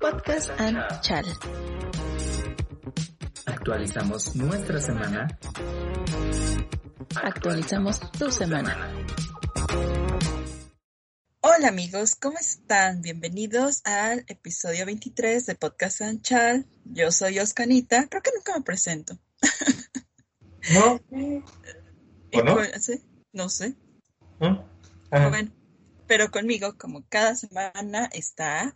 Podcast and Chal. Actualizamos nuestra semana. Actualizamos tu semana. Hola amigos, ¿cómo están? Bienvenidos al episodio 23 de Podcast and Chal. Yo soy Oskanita, creo que nunca me presento. ¿No? ¿O no? ¿Sí? No sé. ¿No? Ah. Bueno, pero conmigo, como cada semana, está...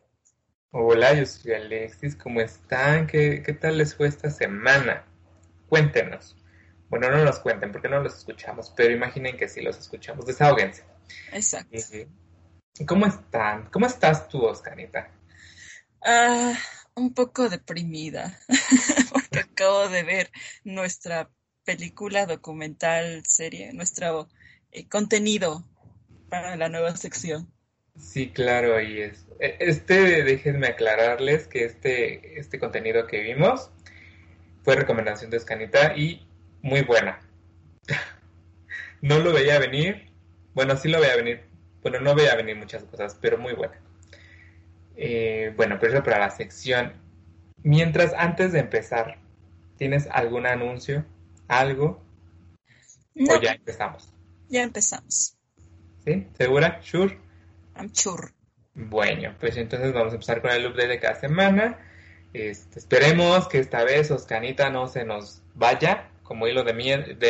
Hola, yo soy Alexis, ¿cómo están? ¿Qué tal les fue esta semana? Cuéntenos. Bueno, no nos cuenten porque no los escuchamos, pero imaginen que sí los escuchamos. Desahóguense. Exacto. ¿Cómo están? ¿Cómo estás tú, Oskanita? Un poco deprimida, porque acabo de ver nuestra película, documental, serie, nuestro contenido para la nueva sección. Sí, claro, y es. Déjenme aclararles que este contenido que vimos fue recomendación de Oskanita y muy buena. No lo veía venir, bueno, sí lo veía venir, bueno, no veía venir muchas cosas, pero muy buena. Bueno, pero eso para la sección. Mientras, antes de empezar, ¿tienes algún anuncio? ¿Algo? No. ¿O ya empezamos? Ya empezamos. ¿Sí? ¿Segura? ¿Sure? I'm sure. Bueno, pues entonces vamos a empezar con el update de cada semana. Esperemos que esta vez Oskanita no se nos vaya como hilo de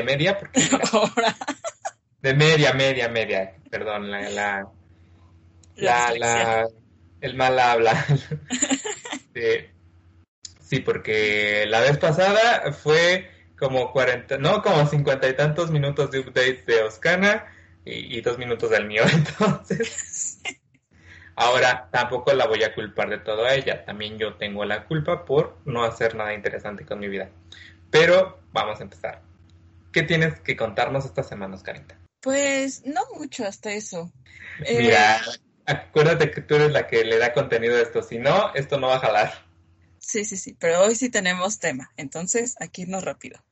media, porque ahora de media. Perdón, el mal habla. Sí, porque la vez pasada fue como 40, no, como 50 y tantos minutos de update de Oskana y 2 minutos del mío, entonces. Ahora, tampoco la voy a culpar de todo a ella. También yo tengo la culpa por no hacer nada interesante con mi vida. Pero vamos a empezar. ¿Qué tienes que contarnos esta semana, Oskanita? Pues no mucho hasta eso. Mira, acuérdate que tú eres la que le da contenido a esto. Si no, esto no va a jalar. Sí. Pero hoy sí tenemos tema. Entonces, aquí irnos rápido.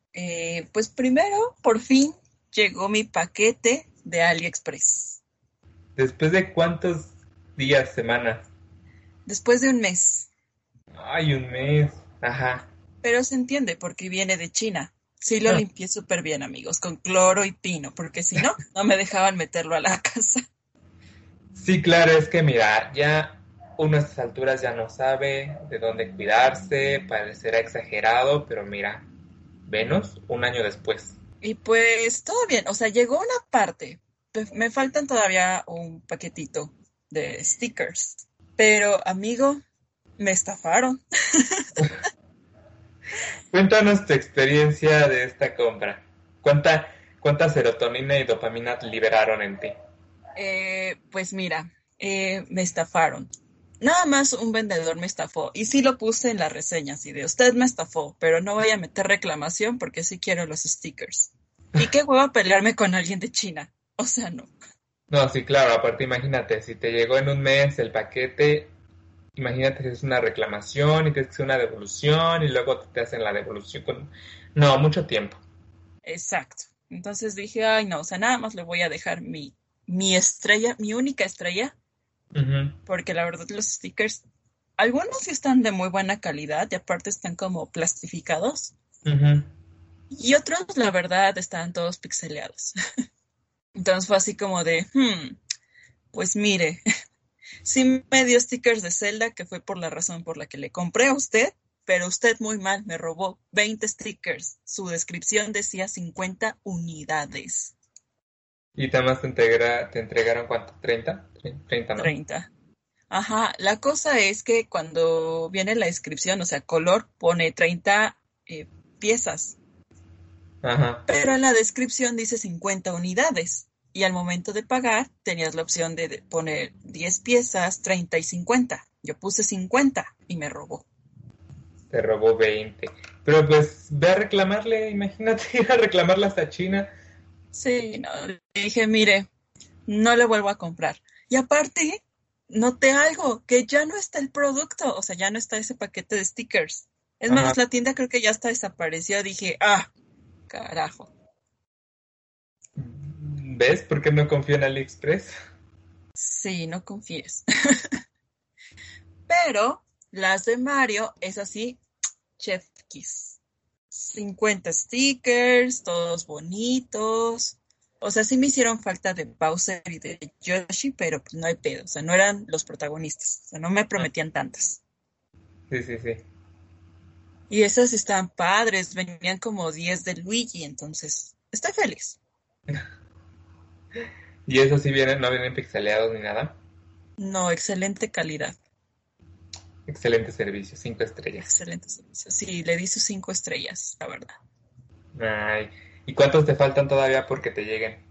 Pues primero, por fin, llegó mi paquete de AliExpress. ¿Después de cuántos días, semanas? Después de un mes. Ay, un mes. Ajá. Pero se entiende porque viene de China. Sí lo limpié súper bien, amigos, con cloro y pino, porque si no, no me dejaban meterlo a la casa. Sí, claro, es que mira, ya uno a estas alturas ya no sabe de dónde cuidarse, parecerá exagerado, pero mira, venos un año después. Y pues todo bien, o sea, llegó una parte, me faltan todavía un paquetito de stickers, pero amigo, me estafaron. Cuéntanos tu experiencia de esta compra. ¿Cuánta serotonina y dopamina liberaron en ti? Pues mira, me estafaron. Nada más un vendedor me estafó y sí lo puse en la reseña, así de usted me estafó, pero no voy a meter reclamación porque sí quiero los stickers. Y qué hueva pelearme con alguien de China, o sea, no. No, sí, claro, aparte imagínate, si te llegó en un mes el paquete, imagínate si es una reclamación y tienes que hacer una devolución y luego te hacen la devolución con... No, mucho tiempo. Exacto. Entonces dije, ay no, o sea, nada más le voy a dejar mi estrella, mi única estrella, porque la verdad los stickers, algunos sí están de muy buena calidad y aparte están como plastificados, y otros la verdad están todos pixeleados. Entonces fue así como de, pues mire, sí me dio stickers de Zelda, que fue por la razón por la que le compré a usted, pero usted muy mal, me robó 20 stickers. Su descripción decía 50 unidades. ¿Y además te entregaron cuánto? ¿30? 30, ¿no? 30. Ajá, la cosa es que cuando viene la descripción, o sea, color, pone 30 piezas. Ajá. Pero en la descripción dice 50 unidades y al momento de pagar tenías la opción de poner 10 piezas, 30 y 50. Yo puse 50 y me robó. Te robó 20. Pero pues ve a reclamarle, imagínate ir a reclamarle hasta China. Sí, no, le dije, mire, no le vuelvo a comprar. Y aparte, noté algo, que ya no está el producto, o sea, ya no está ese paquete de stickers. Es más, la tienda creo que ya está desaparecida. Dije, carajo. ¿Ves por qué no confío en AliExpress? Sí, no confíes. Pero las de Mario es así, chef kiss. 50 stickers, todos bonitos. O sea, sí me hicieron falta de Bowser y de Yoshi, pero pues no hay pedo. O sea, no eran los protagonistas. O sea, no me prometían tantas. Sí, sí, sí. Y esas están padres. Venían como 10 de Luigi, entonces estoy feliz. ¿Y esas sí vienen, no vienen pixeleados ni nada? No, excelente calidad. Excelente servicio, 5 estrellas. Excelente servicio, sí, le di sus 5 estrellas, la verdad. Ay, ¿y cuántos te faltan todavía porque te lleguen?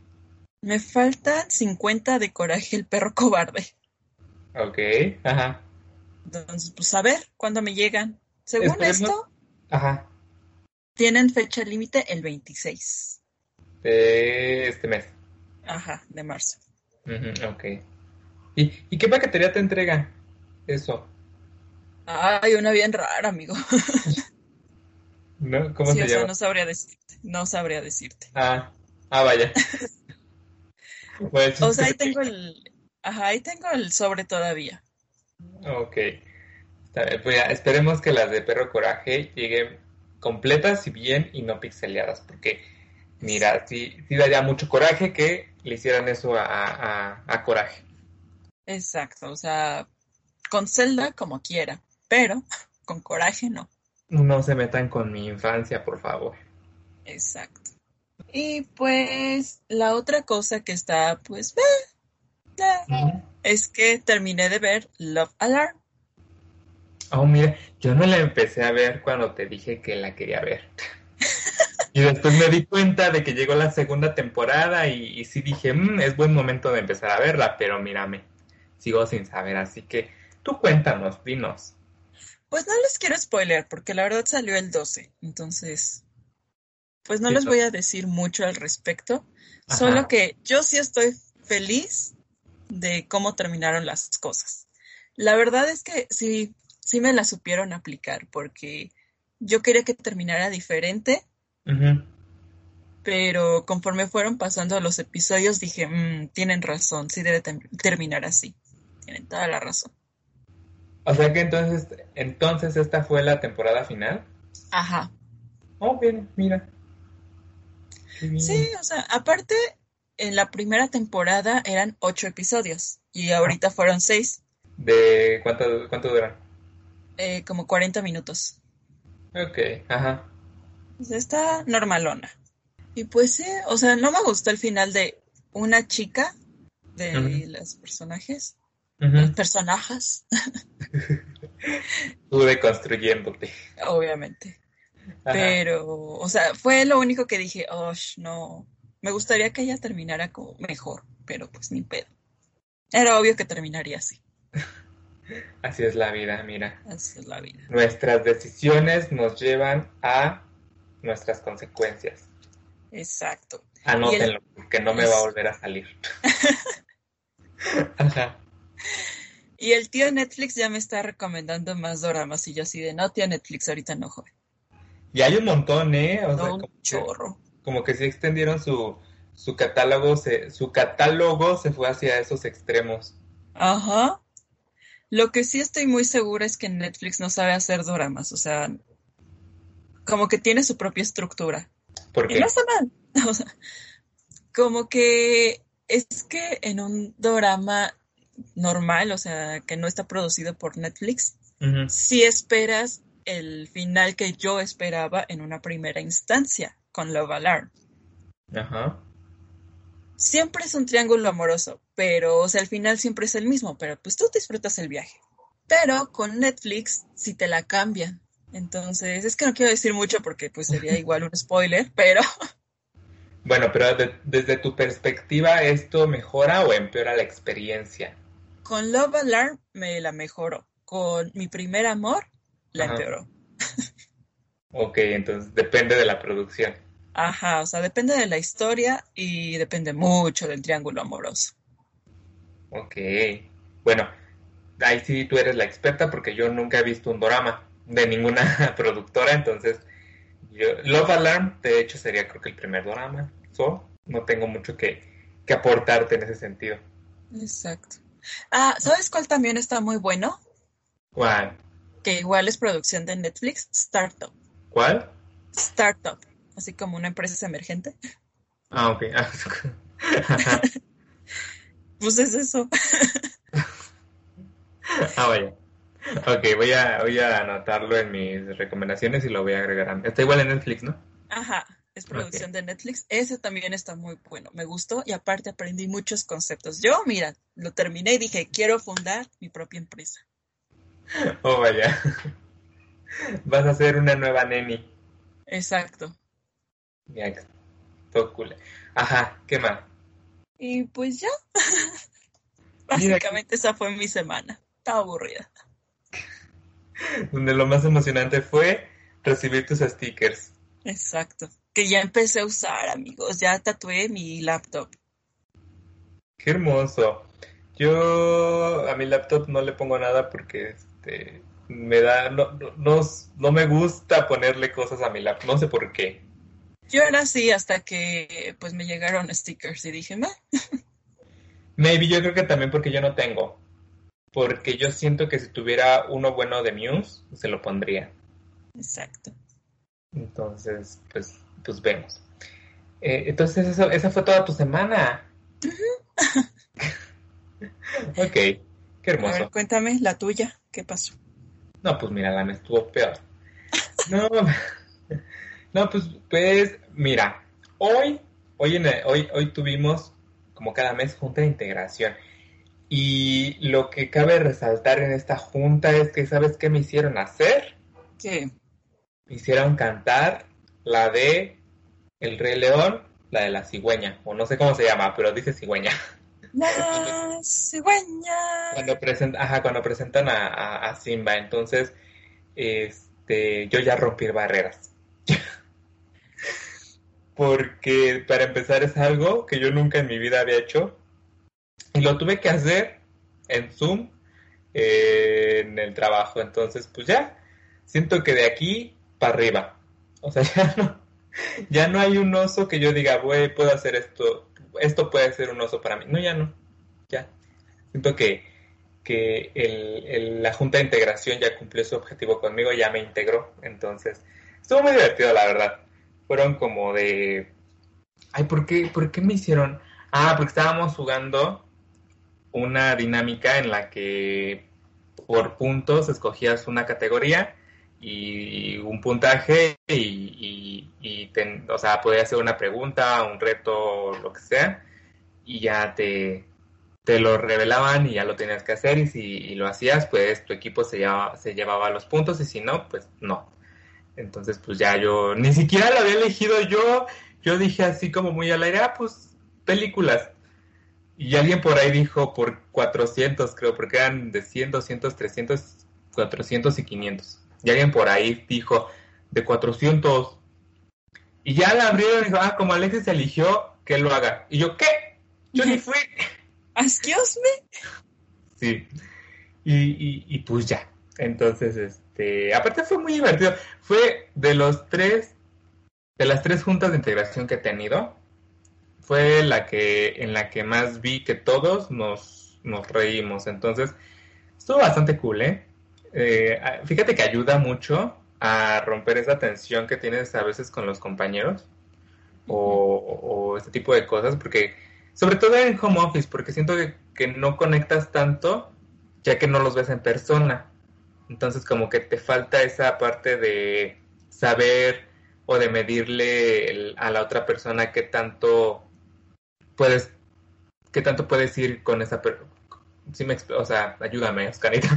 Me faltan 50 de Coraje, el perro cobarde. Ok, ajá. Entonces, pues a ver, ¿cuándo me llegan? Según esperemos... esto, ajá, tienen fecha límite el 26. De este mes. Ajá, de marzo. Uh-huh, ok. ¿Y qué paquetería te entrega eso? Ay, una bien rara, amigo. ¿No? ¿Cómo sí, se llama? Sea, no sabría decirte. Ah, vaya. Bueno, o sea, ahí tengo el sobre todavía. Ok. Está bien, pues ya, esperemos que las de Perro Coraje lleguen completas y bien y no pixeleadas, porque mira, sí daría mucho coraje que le hicieran eso a Coraje. Exacto, o sea, con Zelda como quiera, pero con Coraje no. No se metan con mi infancia, por favor. Exacto. Y pues la otra cosa que está, pues, es que terminé de ver Love Alarm. Oh, mira, yo no la empecé a ver cuando te dije que la quería ver. Y después me di cuenta de que llegó la segunda temporada y sí dije, es buen momento de empezar a verla, pero mírame, sigo sin saber, así que tú cuéntanos, dinos. Pues no les quiero spoiler, porque la verdad salió el 12, entonces, pues no les voy a decir mucho al respecto, ajá, solo que yo sí estoy feliz de cómo terminaron las cosas. La verdad es que sí me la supieron aplicar, porque yo quería que terminara diferente, uh-huh, pero conforme fueron pasando los episodios dije, tienen razón, sí debe terminar así. Tienen toda la razón. O sea que entonces esta fue la temporada final. Ajá. Oh, bien, mira. Sí, o sea, aparte en la primera temporada eran 8 episodios y ahorita fueron 6. ¿De cuánto duran? Como 40 minutos. Ok, ajá. Pues está normalona. Y pues sí, o sea, no me gustó el final de una chica de uh-huh, los personajes. Uh-huh. Personajes. Tú deconstruyéndote. Obviamente. Ajá. Pero, o sea, fue lo único que dije, no. Me gustaría que ella terminara como mejor, pero pues ni pedo. Era obvio que terminaría así. Así es la vida, mira. Así es la vida. Nuestras decisiones nos llevan a nuestras consecuencias. Exacto. Anótenlo, porque no me va a volver a salir. Ajá. Y el tío Netflix ya me está recomendando más doramas y yo así de, no, tío Netflix, ahorita no, joven. Y hay un montón, o sea, un chorro. Como que sí extendieron su catálogo, su catálogo se fue hacia esos extremos. Ajá. Lo que sí estoy muy segura es que Netflix no sabe hacer doramas, o sea, como que tiene su propia estructura. ¿Por qué? Y no está mal. O sea, como que es que en un dorama normal, o sea, que no está producido por Netflix, uh-huh, si esperas el final que yo esperaba en una primera instancia con Love Alarm. Ajá. Uh-huh. Siempre es un triángulo amoroso, pero, o sea, el final siempre es el mismo, pero pues tú disfrutas el viaje. Pero con Netflix sí te la cambian. Entonces, es que no quiero decir mucho porque pues sería igual un spoiler, pero... Bueno, pero desde tu perspectiva, ¿esto mejora o empeora la experiencia? Con Love Alarm me la mejoró. Con Mi Primer Amor la empeoró. Ok, entonces depende de la producción. Ajá, o sea, depende de la historia y depende mucho del triángulo amoroso. Ok, bueno, ahí sí tú eres la experta porque yo nunca he visto un dorama de ninguna productora, entonces... Love Alarm, de hecho, sería creo que el primer drama. No tengo mucho que aportarte en ese sentido. Exacto. Ah, ¿sabes cuál también está muy bueno? ¿Cuál? Que igual es producción de Netflix, Startup. ¿Cuál? Startup, así como una empresa emergente. Ah, ok. Pues es eso. Ah, vaya. Ok, voy a anotarlo en mis recomendaciones y lo voy a agregar a... Está igual en Netflix, ¿no? Ajá, es producción de Netflix. Ese también está muy bueno, me gustó. Y aparte aprendí muchos conceptos. Yo, mira, lo terminé y dije, quiero fundar mi propia empresa. Oh, vaya. Vas a ser una nueva neni. Exacto. Ya, todo cool. Ajá, ¿qué más? Y pues ya. Básicamente esa fue mi semana. Estaba aburrida. Donde lo más emocionante fue recibir tus stickers. Exacto. Que ya empecé a usar, amigos. Ya tatué mi laptop. Qué hermoso. Yo a mi laptop no le pongo nada porque me da... No me gusta ponerle cosas a mi laptop. No sé por qué. Yo era así hasta que pues me llegaron stickers y dije, ¿me? Maybe yo creo que también porque yo no tengo. Porque yo siento que si tuviera uno bueno de Muse, se lo pondría. Exacto. Entonces, pues vemos. Entonces, esa fue toda tu semana. Uh-huh. Ok, qué hermoso. A ver, cuéntame la tuya, ¿qué pasó? No, pues mira, la me estuvo peor. No, pues mira, hoy tuvimos, como cada mes, junta de integración. Y lo que cabe resaltar en esta junta es que, ¿sabes qué me hicieron hacer? ¿Qué? Me hicieron cantar la de El Rey León, la de la cigüeña, o no sé cómo se llama, pero dice cigüeña. La cigüeña. Cuando presentan a Simba, entonces yo ya rompí barreras. Porque para empezar es algo que yo nunca en mi vida había hecho. Y lo tuve que hacer en Zoom, en el trabajo. Entonces, pues ya, siento que de aquí para arriba. O sea, ya no hay un oso que yo diga, güey, puedo hacer esto. Esto puede ser un oso para mí. No, ya no. Ya. Siento que la Junta de Integración ya cumplió su objetivo conmigo, ya me integró. Entonces, estuvo muy divertido, la verdad. Fueron como de... Ay, ¿por qué me hicieron...? Ah, porque estábamos jugando una dinámica en la que por puntos escogías una categoría y un puntaje y podías hacer una pregunta, un reto, lo que sea, y ya te lo revelaban y ya lo tenías que hacer, y si lo hacías, pues tu equipo se llevaba los puntos, y si no, pues no. Entonces, pues ya yo, ni siquiera lo había elegido yo dije así como muy al aire, pues películas. Y alguien por ahí dijo por 400, creo, porque eran de 100, 200, 300, 400 y 500. Y alguien por ahí dijo de 400. Y ya la abrieron y dijo, como Alexis eligió, que lo haga. Y yo, ¿qué? Yo ni fui. Excuse me. Sí. Y pues ya. Entonces, aparte fue muy divertido. Fue de las tres juntas de integración que he tenido, fue en la que más vi que todos nos reímos. Entonces, estuvo bastante cool, ¿eh? Fíjate que ayuda mucho a romper esa tensión que tienes a veces con los compañeros o este tipo de cosas, porque sobre todo en home office, porque siento que no conectas tanto ya que no los ves en persona. Entonces, como que te falta esa parte de saber o de medirle a la otra persona qué tanto puedes ir con esa ayúdame, Oskanita.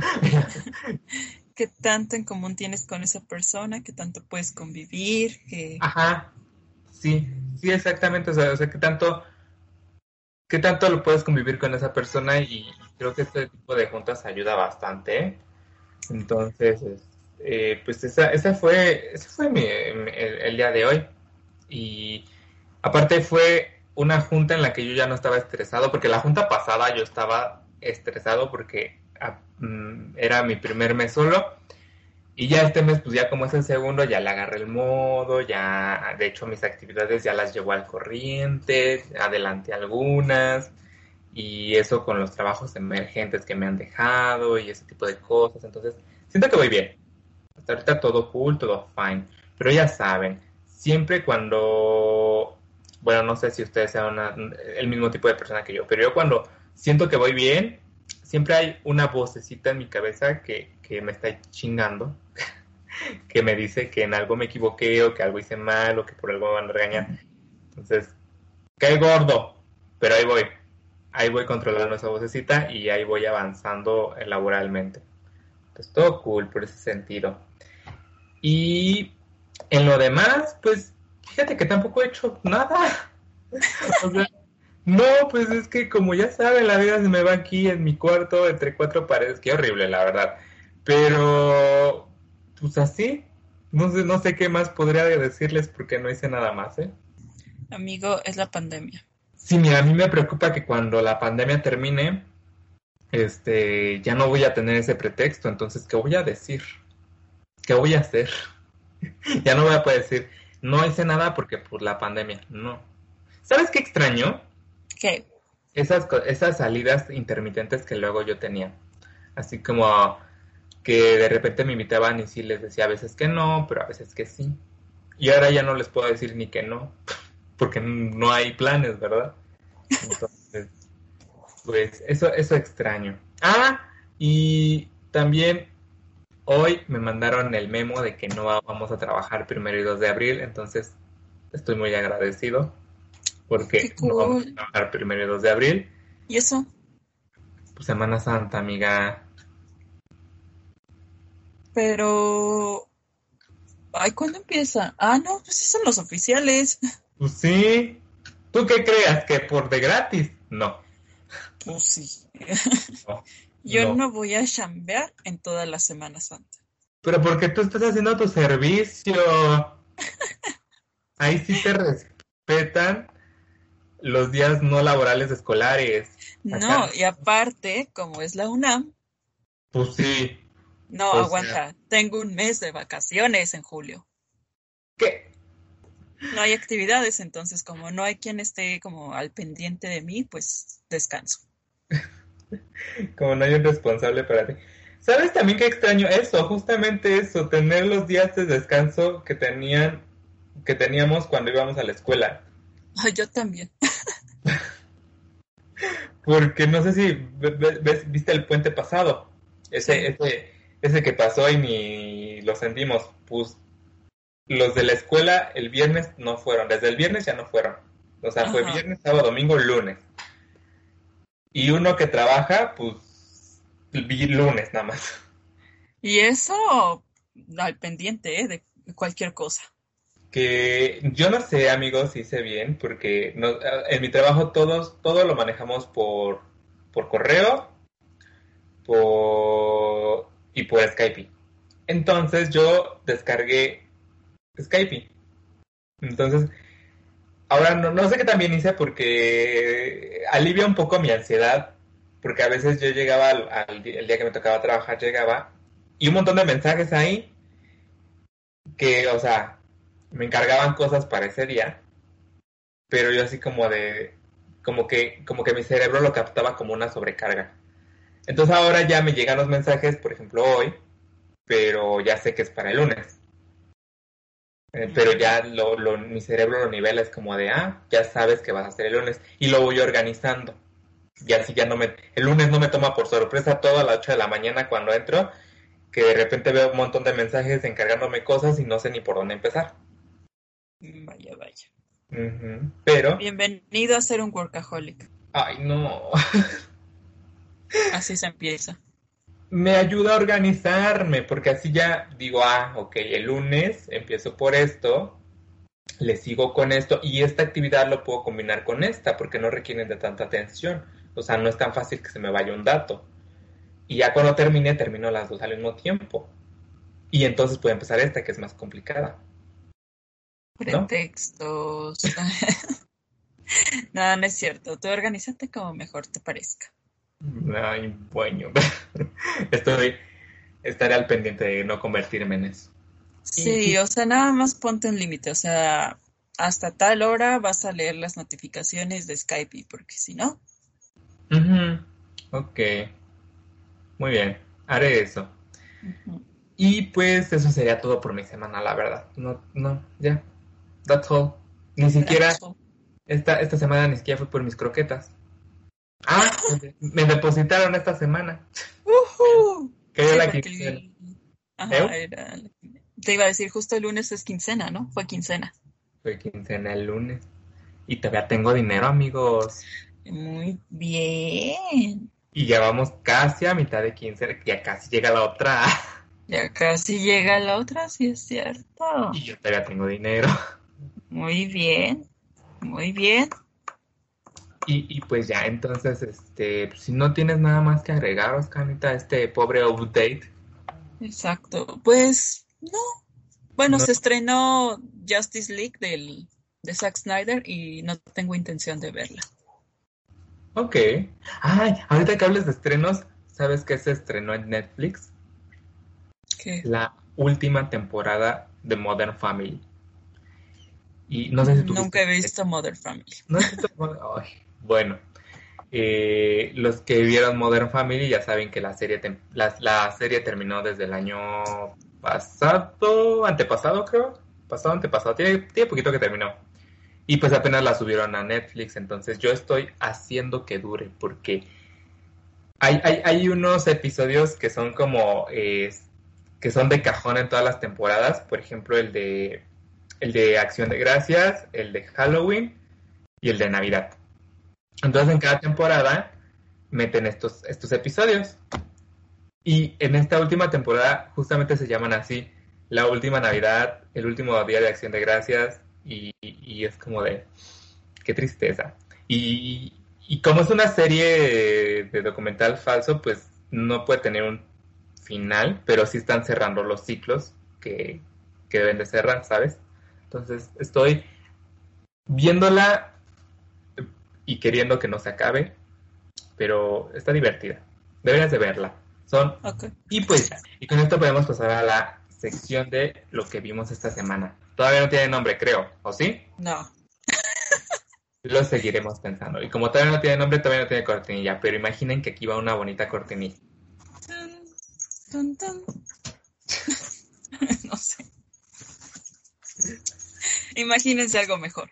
¿Qué tanto en común tienes con esa persona? ¿Qué tanto puedes convivir? Ajá. Sí, exactamente, o sea, qué tanto lo puedes convivir con esa persona, y creo que este tipo de juntas ayuda bastante, ¿eh? Entonces, pues ese fue el día de hoy. Y aparte fue una junta en la que yo ya no estaba estresado, porque la junta pasada yo estaba estresado porque era mi primer mes solo, y ya este mes, pues ya como es el segundo, ya le agarré el modo, ya de hecho mis actividades ya las llevo al corriente, adelanté algunas, y eso con los trabajos emergentes que me han dejado y ese tipo de cosas. Entonces, siento que voy bien. Hasta ahorita todo cool, todo fine. Pero ya saben, siempre cuando... Bueno, no sé si ustedes sean el mismo tipo de persona que yo, pero yo cuando siento que voy bien, siempre hay una vocecita en mi cabeza que me está chingando, que me dice que en algo me equivoqué o que algo hice mal o que por algo me van a regañar. Entonces, cae gordo, pero ahí voy. Ahí voy controlando esa vocecita y ahí voy avanzando laboralmente. Pues todo cool por ese sentido. Y en lo demás, pues, fíjate que tampoco he hecho nada. O sea, no, pues es que como ya saben, la vida se me va aquí en mi cuarto, entre cuatro paredes. Qué horrible, la verdad. Pero, pues así, no sé qué más podría decirles porque no hice nada más, ¿eh? Amigo, es la pandemia. Sí, mira, a mí me preocupa que cuando la pandemia termine, ya no voy a tener ese pretexto. Entonces, ¿qué voy a decir? ¿Qué voy a hacer? Ya no voy a poder decir, no hice nada porque por la pandemia, no. ¿Sabes qué extraño? ¿Qué? Esas salidas intermitentes que luego yo tenía. Así como que de repente me invitaban y sí les decía a veces que no, pero a veces que sí. Y ahora ya no les puedo decir ni que no, porque no hay planes, ¿verdad? Entonces, pues eso extraño. Ah, y también hoy me mandaron el memo de que no vamos a trabajar 1 y 2 de abril, entonces estoy muy agradecido porque cool. No vamos a trabajar 1 y 2 de abril. ¿Y eso? Pues Semana Santa, amiga. Pero... Ay, ¿cuándo empieza? Ah, no, pues esos son los oficiales. Pues sí. ¿Tú qué creas? ¿Que por de gratis? No. Pues sí. No, yo no voy a chambear en toda la Semana Santa. Pero porque tú estás haciendo tu servicio. Ahí sí te respetan los días no laborales escolares. Acá. No, y aparte, como es la UNAM. Pues sí. No, pues aguanta. Sí. Tengo un mes de vacaciones en julio. ¿Qué? No hay actividades, entonces como no hay quien esté como al pendiente de mí, pues descanso. Como no hay un responsable para ti. ¿Sabes también qué extraño? Eso, justamente eso, tener los días de descanso que teníamos cuando íbamos a la escuela. Ay, yo también. Porque no sé si viste el puente pasado, ese que pasó y ni lo sentimos, pues. Los de la escuela el viernes no fueron. Desde el viernes ya no fueron. O sea, fue viernes, sábado, domingo, lunes. Y uno que trabaja, pues, lunes nada más. Y eso al pendiente, ¿eh? De cualquier cosa. Que yo no sé, amigos, si hice bien, porque en mi trabajo todo lo manejamos por correo y por Skype. Entonces yo descargué Skype. Entonces, ahora no sé qué también hice porque alivia un poco mi ansiedad, porque a veces yo llegaba el día que me tocaba trabajar, llegaba y un montón de mensajes ahí que, o sea, me encargaban cosas para ese día, pero yo así como que mi cerebro lo captaba como una sobrecarga. Entonces ahora ya me llegan los mensajes, por ejemplo, hoy, pero ya sé que es para el lunes. Pero ya mi cerebro lo nivela, es como de, ya sabes que vas a hacer el lunes. Y lo voy organizando. Y así ya el lunes no me toma por sorpresa todo a las 8 de la mañana cuando entro, que de repente veo un montón de mensajes encargándome cosas y no sé ni por dónde empezar. Vaya, vaya. Uh-huh. Pero... Bienvenido a ser un workaholic. Ay, no. Así se empieza. Me ayuda a organizarme, porque así ya digo, ok, el lunes empiezo por esto, le sigo con esto, y esta actividad lo puedo combinar con esta, porque no requieren de tanta atención. O sea, no es tan fácil que se me vaya un dato. Y ya cuando termino las dos al mismo tiempo. Y entonces puedo empezar esta, que es más complicada, ¿no? Pretextos. No, no es cierto. Tú organízate como mejor te parezca. Ay, bueno. Estaré al pendiente de no convertirme en eso. Sí, o sea, nada más ponte un límite. O sea, hasta tal hora vas a leer las notificaciones de Skype, porque si no... Ujú, ok, muy bien, haré eso. Ujú. Y pues eso sería todo por mi semana, la verdad. No, ya, that's all. Ni siquiera, Exacto. esta semana ni siquiera fui por mis croquetas. Ah, me depositaron esta semana. Ujú. Que era Sí, la porque quincena. ¿Eh? Te iba a decir, justo el lunes es quincena, ¿no? Fue quincena. Fue quincena el lunes. Y todavía tengo dinero, amigos. Muy bien. Y ya vamos casi a mitad de quincena, que ya casi llega la otra. Ya casi llega la otra, sí es cierto. Y yo todavía tengo dinero. Muy bien, muy bien. Y pues ya, entonces, si no tienes nada más que agregar, Oskanita, a este pobre update. Exacto. Pues no. Bueno, No, se estrenó Justice League de Zack Snyder y no tengo intención de verla. ok. Ay, ahorita que hables de estrenos, ¿sabes qué se estrenó en Netflix? ¿Qué? La última temporada de Modern Family. Y no sé si tú Nunca he viste. visto Modern Family. No sé si tú- Ay, bueno, los que vieron Modern Family ya saben que la serie terminó desde el año pasado, antepasado creo, pasado, antepasado, tiene poquito que terminó. Y pues apenas la subieron a Netflix, entonces yo estoy haciendo que dure, porque hay unos episodios que son como, que son de cajón en todas las temporadas, por ejemplo el de Acción de Gracias, el de Halloween y el de Navidad. Entonces en cada temporada meten estos episodios. Y en esta última temporada justamente se llaman así, la última Navidad, el último día de Acción de Gracias, y es como de, qué tristeza. Y como es una serie de documental falso, pues no puede tener un final, pero sí están cerrando los ciclos que deben de cerrar, ¿sabes? Entonces estoy viéndola y queriendo que no se acabe, pero está divertida. Deberías de verla. Son Ok. y pues ya. Y con esto podemos pasar a la sección de lo que vimos esta semana. Todavía no tiene nombre, creo, ¿o sí? No. Lo seguiremos pensando. Y como todavía no tiene nombre, todavía no tiene cortinilla, pero imaginen que aquí va una bonita cortinilla. Tun, tun, tun. No sé. Imagínense algo mejor.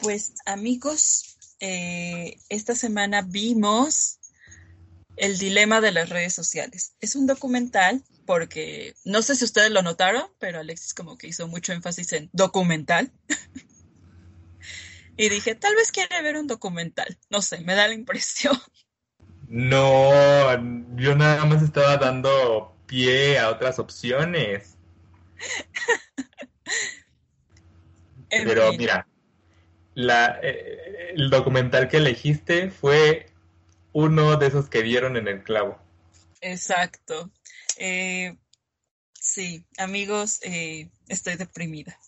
Pues amigos, esta semana vimos El dilema de las redes sociales. Es un documental porque, no sé si ustedes lo notaron, pero Alexis como que hizo mucho énfasis en documental. Y dije, tal vez quiere ver un documental. No sé, me da la impresión. No, yo nada más estaba dando pie a otras opciones. En Pero fin, mira, el documental que elegiste fue uno de esos que dieron en el clavo. exacto. Eh, Sí, amigos, estoy deprimida.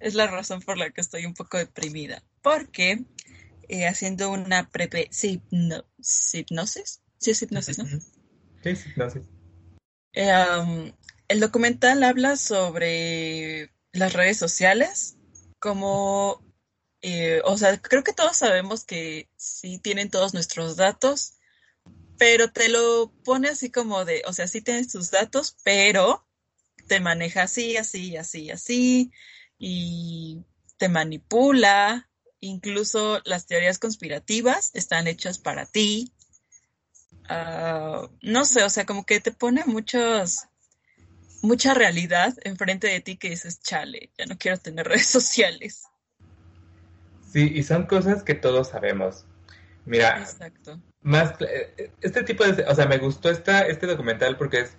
Es la razón por la que estoy un poco deprimida. Porque haciendo una breve hipnosis. Sí, es hipnosis, ¿no? Ujú. Sí, no, sí. Eh, um, El documental habla sobre las redes sociales, como, o sea, creo que todos sabemos que sí tienen todos nuestros datos, pero te lo pone así como de, o sea, sí tienes tus datos, pero te maneja así, así, así, así, y te manipula. Incluso las teorías conspirativas están hechas para ti. No sé, o sea, como que te pone mucha realidad enfrente de ti que dices, chale, ya no quiero tener redes sociales. Sí, y son cosas que todos sabemos. Mira, Exacto. Este tipo de, o sea, me gustó este documental porque es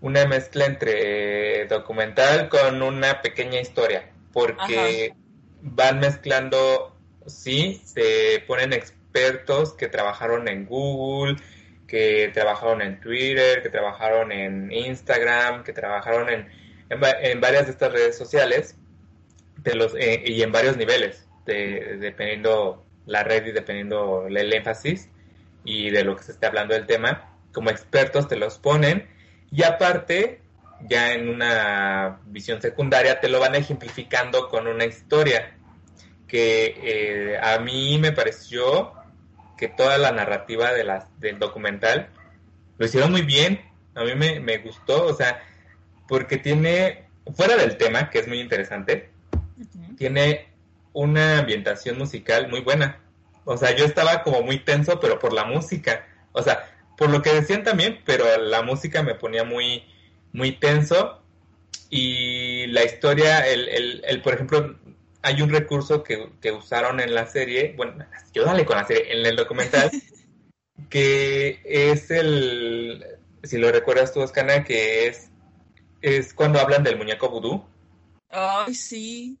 una mezcla entre documental con una pequeña historia, Ajá, porque van mezclando, sí, se ponen expertos que trabajaron en Google, que trabajaron en Twitter, que trabajaron en Instagram, que trabajaron en varias de estas redes sociales y en varios niveles, dependiendo la red y dependiendo el énfasis y de lo que se esté hablando del tema, como expertos te los ponen y aparte, ya en una visión secundaria, te lo van ejemplificando con una historia que a mí me pareció que toda la narrativa de del documental. Lo hicieron muy bien, a mí me gustó, o sea, porque tiene, fuera del tema, que es muy interesante, uh-huh, tiene una ambientación musical muy buena. O sea, yo estaba como muy tenso, pero por la música, o sea, por lo que decían también, pero la música me ponía muy, muy tenso. Y la historia, por ejemplo, hay un recurso que usaron en la serie, bueno, yo dale con la serie, en el documental, que es si lo recuerdas tú, Oscana, que es cuando hablan del muñeco vudú. Ay, sí.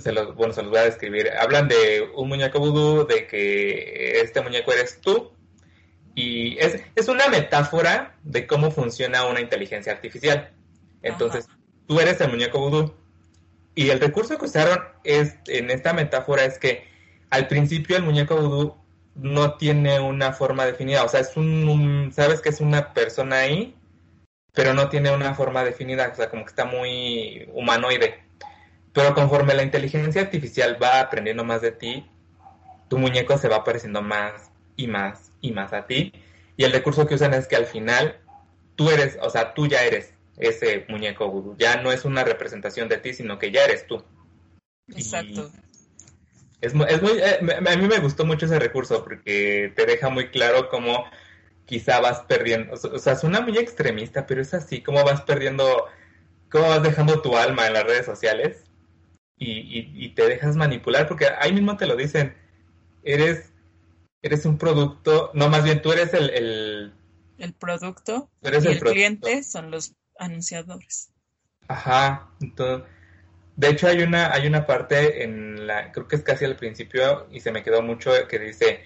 Se los voy a describir. Hablan de un muñeco vudú, de que este muñeco eres tú, y es una metáfora de cómo funciona una inteligencia artificial. Entonces, ajá, tú eres el muñeco vudú. Y el recurso que usaron en esta metáfora es que al principio el muñeco vudú no tiene una forma definida. O sea, es sabes que es una persona ahí, pero no tiene una forma definida. O sea, como que está muy humanoide. Pero conforme la inteligencia artificial va aprendiendo más de ti, tu muñeco se va pareciendo más y más y más a ti. Y el recurso que usan es que al final tú eres, o sea, tú ya eres ese muñeco vudú, ya no es una representación de ti, sino que ya eres tú. Exacto. A mí me gustó mucho ese recurso, porque te deja muy claro cómo quizá vas perdiendo, o sea, suena muy extremista, pero es así, cómo vas dejando tu alma en las redes sociales y te dejas manipular, porque ahí mismo te lo dicen, eres un producto, no, más bien tú eres el producto, eres y el cliente son los anunciadores. Ajá. Entonces, de hecho hay una parte en la, creo que es casi al principio y se me quedó mucho, que dice,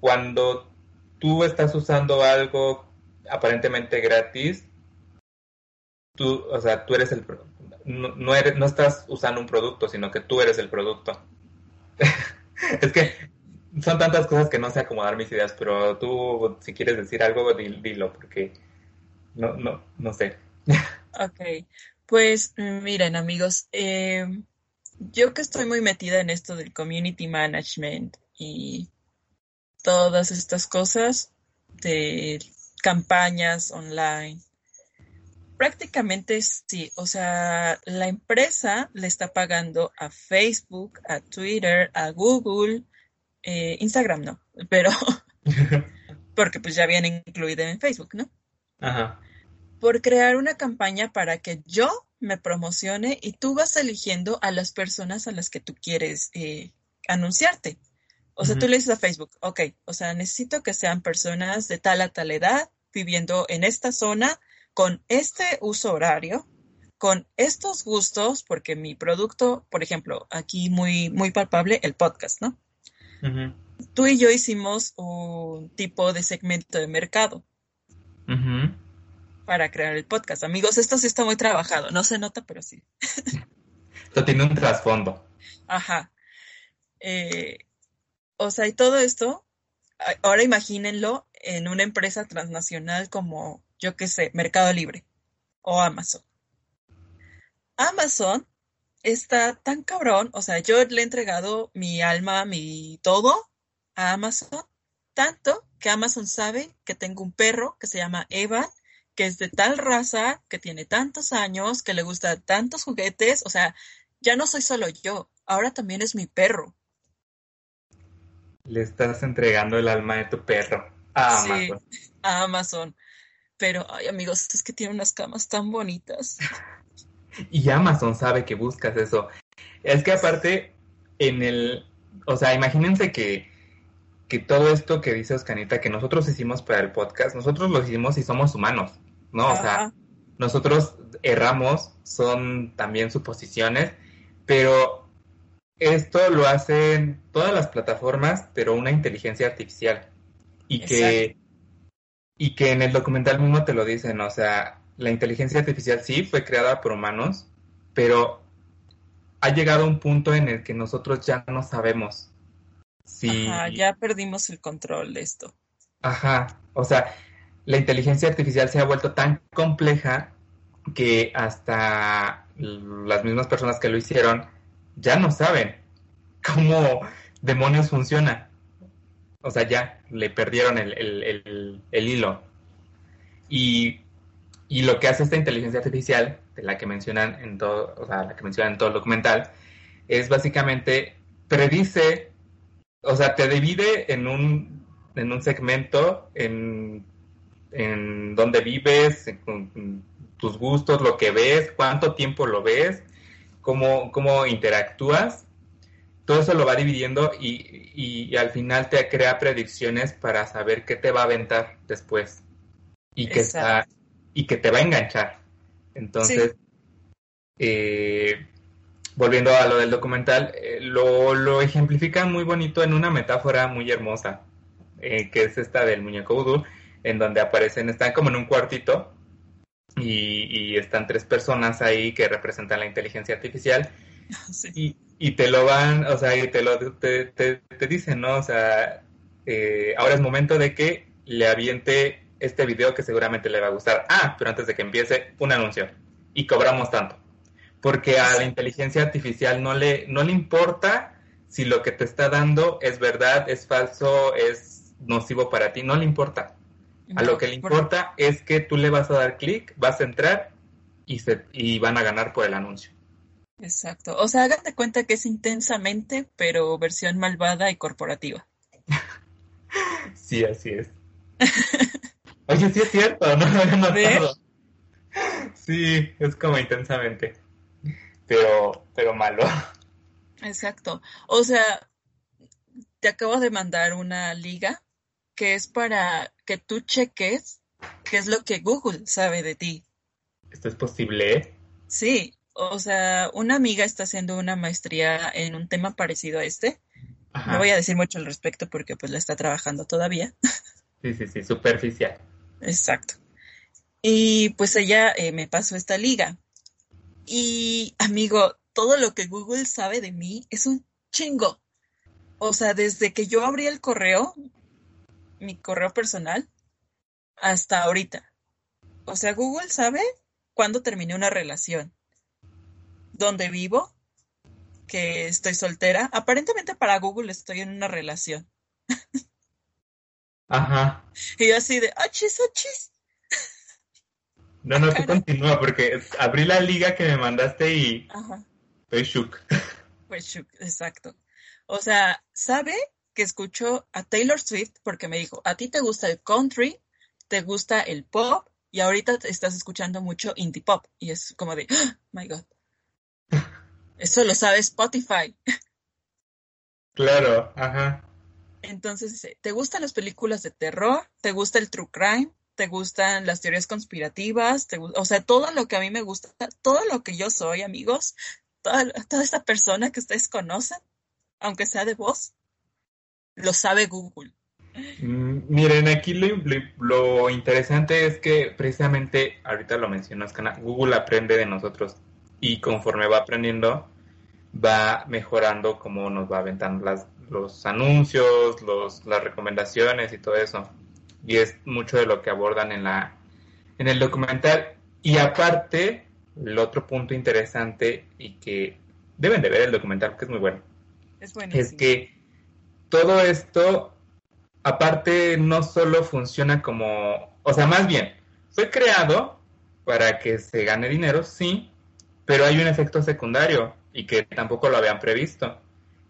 cuando tú estás usando algo aparentemente gratis, tú, o sea, tú eres no estás usando un producto, sino que tú eres el producto. Es que son tantas cosas que no sé acomodar mis ideas, pero tú, si quieres decir algo, dilo, porque no sé. Ok, pues miren, amigos, yo que estoy muy metida en esto del community management y todas estas cosas de campañas online, prácticamente sí, o sea, la empresa le está pagando a Facebook, a Twitter, a Google, Instagram no, pero porque pues ya viene incluida en Facebook, ¿no? Ajá. Por crear una campaña para que yo me promocione y tú vas eligiendo a las personas a las que tú quieres anunciarte. O sea, uh-huh, tú le dices a Facebook, ok, o sea, necesito que sean personas de tal a tal edad, viviendo en esta zona, con este uso horario, con estos gustos, porque mi producto, por ejemplo, aquí muy, muy palpable, el podcast, ¿no? Uh-huh. Tú y yo hicimos un tipo de segmento de mercado, uh-huh, para crear el podcast. Amigos, esto sí está muy trabajado. No se nota, pero sí. Esto tiene un trasfondo. Ajá. O sea, y todo esto, ahora imagínenlo en una empresa transnacional como, yo qué sé, Mercado Libre o Amazon. Amazon está tan cabrón, o sea, yo le he entregado mi alma, mi todo a Amazon, tanto que Amazon sabe que tengo un perro que se llama Evan, que es de tal raza, que tiene tantos años, que le gusta tantos juguetes. O sea, ya no soy solo yo, ahora también es mi perro. Le estás entregando el alma de tu perro a Amazon. Sí, a Amazon. Pero, ay, amigos, es que tiene unas camas tan bonitas. Y Amazon sabe que buscas eso. Es que aparte, o sea, imagínense que todo esto que dice Oskanita, que nosotros hicimos para el podcast, nosotros lo hicimos y somos humanos, ¿no? Ajá. O sea, nosotros erramos, son también suposiciones, pero esto lo hacen todas las plataformas, pero una inteligencia artificial. Y que en el documental mismo te lo dicen, o sea, la inteligencia artificial sí fue creada por humanos, pero ha llegado a un punto en el que nosotros ya no sabemos. Sí. Ajá, ya perdimos el control de esto. Ajá, o sea, la inteligencia artificial se ha vuelto tan compleja que hasta las mismas personas que lo hicieron ya no saben cómo demonios funciona. O sea, ya le perdieron el hilo. Y lo que hace esta inteligencia artificial, de la que mencionan en todo, o sea, la que mencionan en todo el documental, es básicamente predice, o sea, te divide en un segmento, en dónde vives, en tus gustos, lo que ves, cuánto tiempo lo ves, cómo interactúas. Todo eso lo va dividiendo y al final te crea predicciones para saber qué te va a aventar después y que te va a enganchar. Entonces, sí. Volviendo a lo del documental, lo ejemplifica muy bonito en una metáfora muy hermosa, que es esta del muñeco vudú, en donde aparecen, están como en un cuartito y están tres personas ahí que representan la inteligencia artificial. Sí. Y te lo van, o sea, y te dicen, ¿no? O sea, ahora es momento de que le aviente este video que seguramente le va a gustar. Ah, pero antes de que empiece, un anuncio. Y cobramos tanto. Porque a la inteligencia artificial no le importa si lo que te está dando es verdad, es falso, es nocivo para ti. No le importa. A lo que le importa es que tú le vas a dar clic, vas a entrar y van a ganar por el anuncio. Exacto. O sea, háganse cuenta que es Intensamente, pero versión malvada y corporativa. Sí, así es. Oye, sí es cierto, no lo había notado. Sí, es como Intensamente, pero malo. Exacto. O sea, te acabo de mandar una liga que es para que tú cheques qué es lo que Google sabe de ti. ¿Esto es posible? Sí. O sea, una amiga está haciendo una maestría en un tema parecido a este. Ajá. No voy a decir mucho al respecto porque pues la está trabajando todavía. Sí, superficial. Exacto. Y pues ella me pasó esta liga. Y, amigo, todo lo que Google sabe de mí es un chingo. O sea, desde que yo abrí el correo, mi correo personal, hasta ahorita. O sea, Google sabe cuándo terminé una relación, dónde vivo, que estoy soltera. Aparentemente para Google estoy en una relación. Ajá. Y yo así de, ¡achis! No, tú continúa, porque abrí la liga que me mandaste y ajá, estoy shook. Pues shook, exacto. O sea, sabe que escucho a Taylor Swift porque me dijo, a ti te gusta el country, te gusta el pop, y ahorita estás escuchando mucho indie pop. Y es como de, ¡oh, my God! Eso lo sabe Spotify. Claro, ajá. Entonces, ¿te gustan las películas de terror? ¿Te gusta el true crime? ¿Te gustan las teorías conspirativas? O sea, todo lo que a mí me gusta, todo lo que yo soy, amigos, toda esta persona que ustedes conocen, aunque sea de voz, lo sabe Google. Miren, aquí lo interesante es que precisamente, ahorita lo mencionas, Google aprende de nosotros. Y conforme va aprendiendo, va mejorando cómo nos va aventando los anuncios, las recomendaciones y todo eso. Y es mucho de lo que abordan en el documental. Y aparte, el otro punto interesante y que deben de ver el documental porque es muy bueno. Es buenísimo. Es que todo esto, aparte, no solo funciona como... O sea, más bien, fue creado para que se gane dinero, sí, pero hay un efecto secundario y que tampoco lo habían previsto.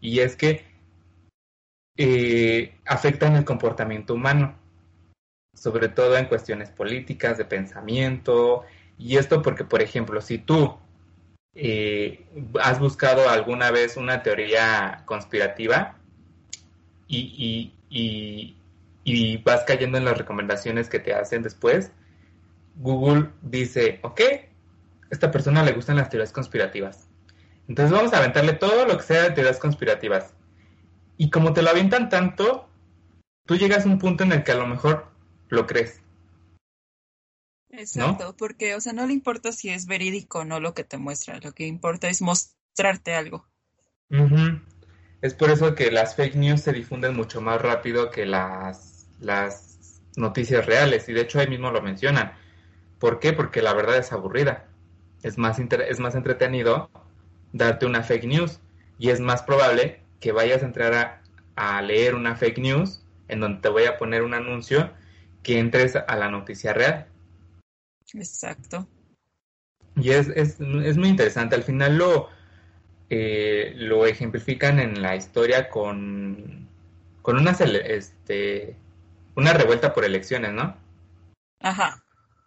Y es que afectan el comportamiento humano, sobre todo en cuestiones políticas, de pensamiento. Y esto porque, por ejemplo, si tú has buscado alguna vez una teoría conspirativa y vas cayendo en las recomendaciones que te hacen después, Google dice, okay, esta persona le gustan las teorías conspirativas. Entonces vamos a aventarle todo lo que sea de teorías conspirativas. Y como te lo avientan tanto, tú llegas a un punto en el que a lo mejor lo crees. Exacto, ¿no? Porque, o sea, no le importa si es verídico o no lo que te muestra. Lo que importa es mostrarte algo. Uh-huh. Es por eso que las fake news se difunden mucho más rápido que las noticias reales. Y de hecho ahí mismo lo mencionan. ¿Por qué? Porque la verdad es aburrida. Es más entretenido darte una fake news y es más probable que vayas a entrar a leer una fake news en donde te voy a poner un anuncio que entres a la noticia real. Exacto. Y es muy interesante. Al final lo ejemplifican en la historia con una revuelta por elecciones, ¿no? Ajá.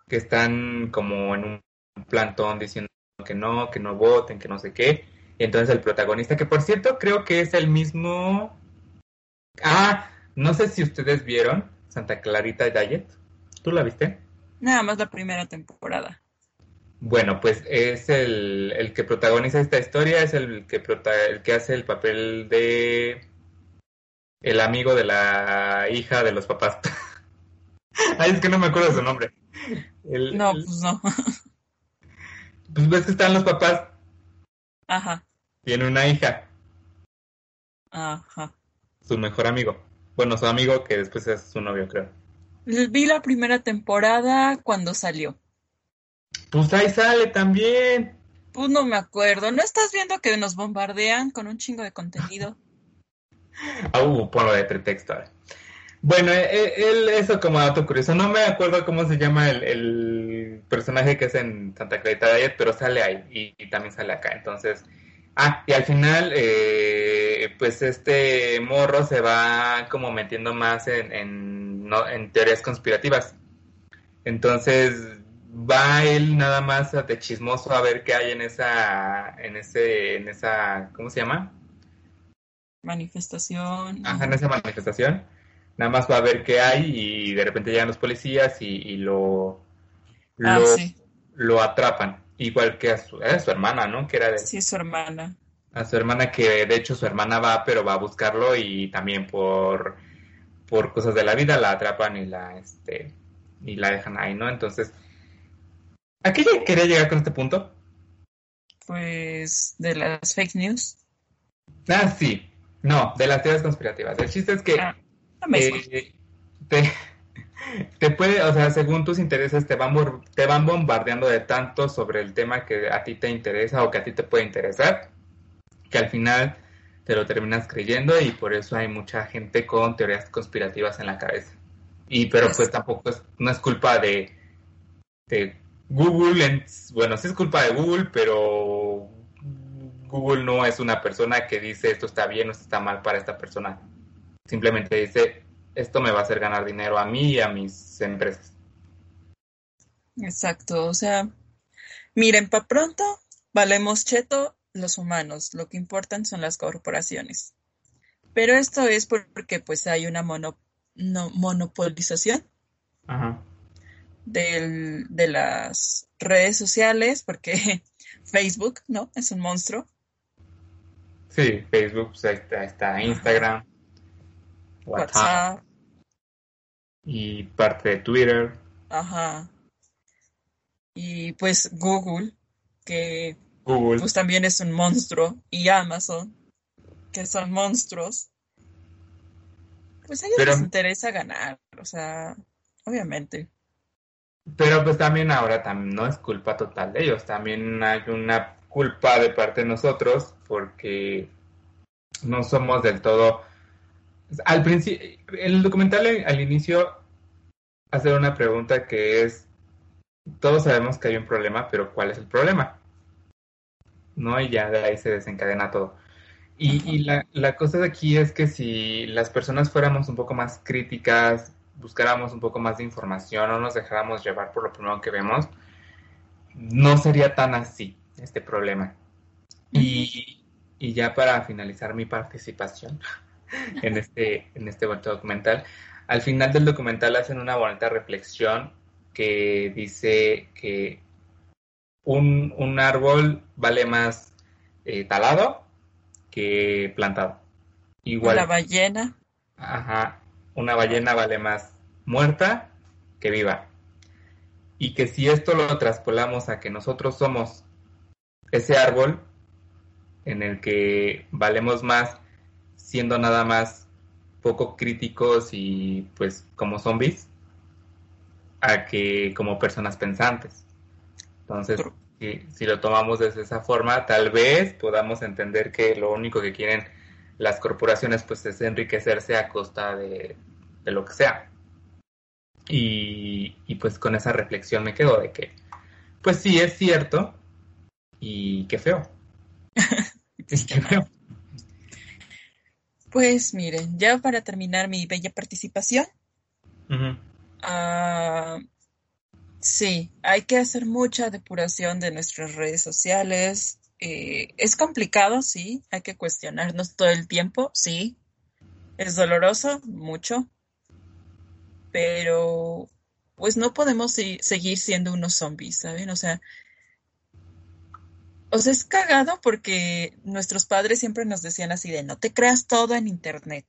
Que están como en un plantón diciendo que no voten, que no sé qué. Y entonces el protagonista, que por cierto creo que es el mismo... Ah, no sé si ustedes vieron Santa Clarita Diet. ¿Tú la viste? Nada más la primera temporada. Bueno, pues es el que protagoniza esta historia, es el que hace el papel de el amigo de la hija de los papás. Ay, es que no me acuerdo su nombre. No. Pues ves que están los papás. Ajá. Tiene una hija. Ajá. Su mejor amigo. Bueno, su amigo que después es su novio, creo. Vi la primera temporada cuando salió. Pues ahí sale también. Pues no me acuerdo. ¿No estás viendo que nos bombardean con un chingo de contenido? Ponlo de pretexto ahora. Bueno, eso como dato curioso. No me acuerdo cómo se llama el personaje que es en Santa Clarita Diet, pero sale ahí y también sale acá. Entonces, y al final, pues este morro se va como metiendo más en teorías conspirativas. Entonces, va él nada más de chismoso a ver qué hay en esa, ¿cómo se llama? Manifestación. Ajá, en esa manifestación. Nada más va a ver qué hay y de repente llegan los policías y lo atrapan. Igual que a su hermana, ¿no? Que era sí, su hermana. A su hermana, que de hecho su hermana va a buscarlo y también por cosas de la vida la atrapan y la dejan ahí, ¿no? Entonces, ¿a qué quería llegar con este punto? Pues, de las fake news. Ah, sí. No, de las teorías conspirativas. El chiste es que... te puede, o sea, según tus intereses te van bombardeando de tanto sobre el tema que a ti te interesa o que a ti te puede interesar, que al final te lo terminas creyendo, y por eso hay mucha gente con teorías conspirativas en la cabeza. Y pero pues tampoco no es culpa de Google. Bueno, sí es culpa de Google, pero Google no es una persona que dice esto está bien o esto está mal para esta persona. Simplemente dice, esto me va a hacer ganar dinero a mí y a mis empresas. Exacto, o sea, miren, pa' pronto, valemos cheto los humanos, lo que importan son las corporaciones. Pero esto es porque pues hay una monopolización. Ajá. De las redes sociales, porque Facebook, ¿no? Es un monstruo. Sí, Facebook, pues ahí está Instagram. Ajá. WhatsApp y parte de Twitter. Ajá. Y pues Google pues también es un monstruo, y Amazon, que son monstruos. Pues a ellos les interesa ganar, o sea, obviamente. Pero pues también ahora no es culpa total de ellos, también hay una culpa de parte de nosotros porque no somos del todo... Al principio, en el documental, al inicio, hacer una pregunta que es, todos sabemos que hay un problema, pero ¿cuál es el problema? ¿No? Y ya de ahí se desencadena todo. Y la cosa de aquí es que si las personas fuéramos un poco más críticas, buscáramos un poco más de información, no nos dejáramos llevar por lo primero que vemos, no sería tan así este problema. Y ya para finalizar mi participación... En este bonito documental, al final del documental hacen una bonita reflexión que dice que un árbol vale más talado que plantado. Igual. ¿La ballena? Ajá, una ballena vale más muerta que viva. Y que si esto lo traspolamos a que nosotros somos ese árbol en el que valemos más siendo nada más poco críticos y pues como zombies, a que como personas pensantes. Entonces, si lo tomamos desde esa forma, tal vez podamos entender que lo único que quieren las corporaciones pues es enriquecerse a costa de de lo que sea. Y pues con esa reflexión me quedo de que, pues sí, es cierto, y qué feo. Qué feo. Pues miren, ya para terminar mi bella participación, sí, hay que hacer mucha depuración de nuestras redes sociales. Es complicado, sí, hay que cuestionarnos todo el tiempo, sí. Es doloroso, mucho. Pero pues no podemos seguir siendo unos zombies, ¿saben? O sea, es cagado porque nuestros padres siempre nos decían así de no te creas todo en internet.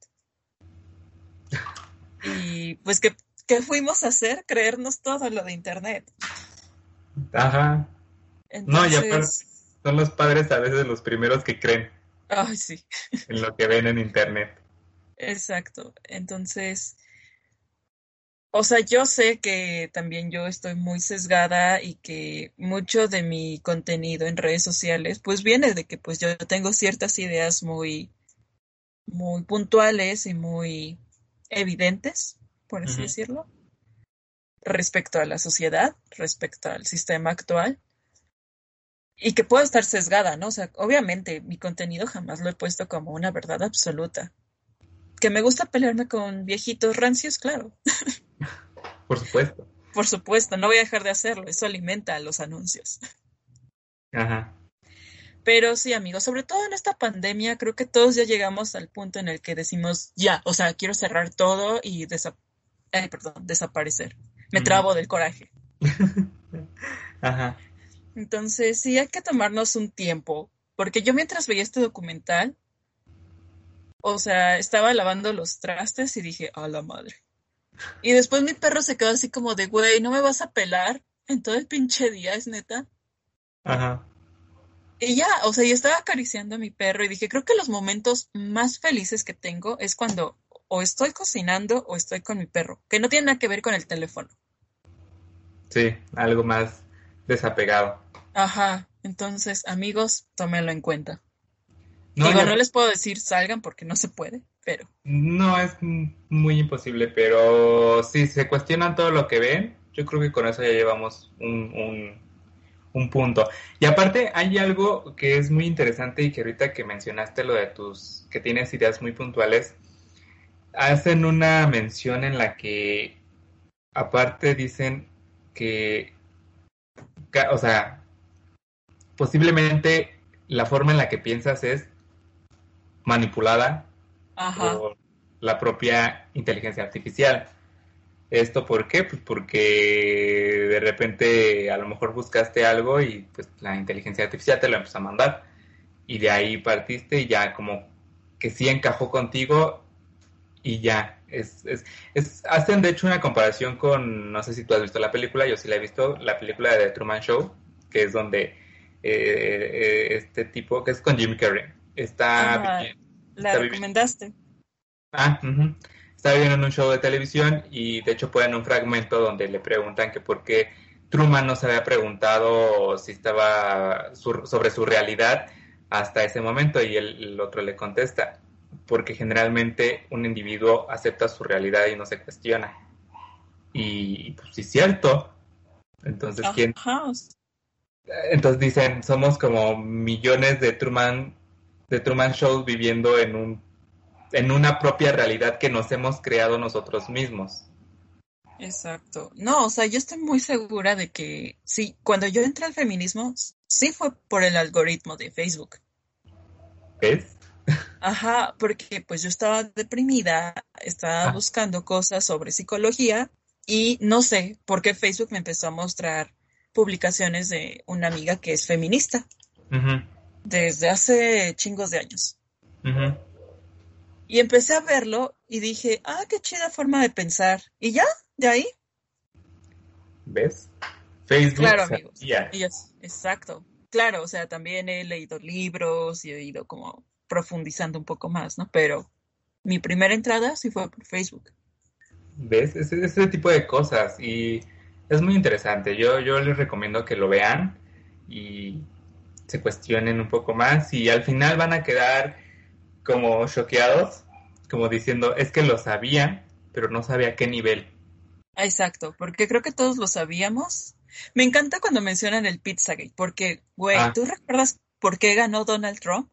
Y pues, ¿qué fuimos a hacer? Creernos todo lo de internet. Ajá. Entonces, no, y aparte son los padres a veces los primeros que creen. Ay, sí. En lo que ven en internet. Exacto. Entonces, o sea, yo sé que también yo estoy muy sesgada y que mucho de mi contenido en redes sociales, pues viene de que pues yo tengo ciertas ideas muy, muy puntuales y muy evidentes, por así decirlo, respecto a la sociedad, respecto al sistema actual, y que puedo estar sesgada, ¿no? O sea, obviamente mi contenido jamás lo he puesto como una verdad absoluta. Que me gusta pelearme con viejitos rancios, claro. Por supuesto. Por supuesto, no voy a dejar de hacerlo. Eso alimenta a los anuncios. Ajá. Pero sí, amigos, sobre todo en esta pandemia, creo que todos ya llegamos al punto en el que decimos, ya, o sea, quiero cerrar todo y desaparecer. Me trabo del coraje. Ajá. Entonces, sí, hay que tomarnos un tiempo. Porque yo mientras veía este documental, o sea, estaba lavando los trastes y dije, a la madre. Y después mi perro se quedó así como de, güey, ¿no me vas a pelar en todo el pinche día? ¿Es neta? Ajá. Y ya, o sea, yo estaba acariciando a mi perro y dije, creo que los momentos más felices que tengo es cuando o estoy cocinando o estoy con mi perro, que no tiene nada que ver con el teléfono. Sí, algo más desapegado. Ajá, entonces, amigos, tómenlo en cuenta. No, digo, no les puedo decir salgan porque no se puede, pero... No, es muy imposible, pero si se cuestionan todo lo que ven, yo creo que con eso ya llevamos un punto. Y aparte hay algo que es muy interesante y que ahorita que mencionaste lo de tus... que tienes ideas muy puntuales, hacen una mención en la que aparte dicen que... o sea, posiblemente la forma en la que piensas es manipulada por la propia inteligencia artificial. ¿Esto por qué? Pues porque de repente a lo mejor buscaste algo y pues la inteligencia artificial te lo empezó a mandar y de ahí partiste y ya como que sí encajó contigo y ya. Hacen de hecho una comparación con, no sé si tú has visto la película, yo sí la he visto, la película de The Truman Show, que es donde este tipo que es con Jim Carrey está la recomendaste. Está viviendo en un show de televisión y de hecho ponen un fragmento donde le preguntan que por qué Truman no se había preguntado si estaba sobre su realidad hasta ese momento y el otro le contesta, porque generalmente un individuo acepta su realidad y no se cuestiona. Y pues sí es cierto. Entonces entonces dicen, somos como millones de Truman Shows viviendo en una propia realidad que nos hemos creado nosotros mismos. Exacto. No, o sea, yo estoy muy segura de que sí, cuando yo entré al feminismo, sí fue por el algoritmo de Facebook. ¿Es? Ajá, porque pues yo estaba deprimida, estaba buscando cosas sobre psicología y no sé por qué Facebook me empezó a mostrar publicaciones de una amiga que es feminista desde hace chingos de años. Y empecé a verlo y dije, qué chida forma de pensar. Y ya, de ahí. ¿Ves? Facebook. Claro, amigos. Exacto. Claro, o sea, también he leído libros y he ido como profundizando un poco más, ¿no? Pero mi primera entrada sí fue por Facebook. ¿Ves? Ese tipo de cosas. Y es muy interesante. Yo les recomiendo que lo vean y se cuestionen un poco más y al final van a quedar como choqueados, como diciendo, es que lo sabía, pero no sabía a qué nivel. Exacto, porque creo que todos lo sabíamos. Me encanta cuando mencionan el Pizzagate, porque, güey, ¿tú recuerdas por qué ganó Donald Trump?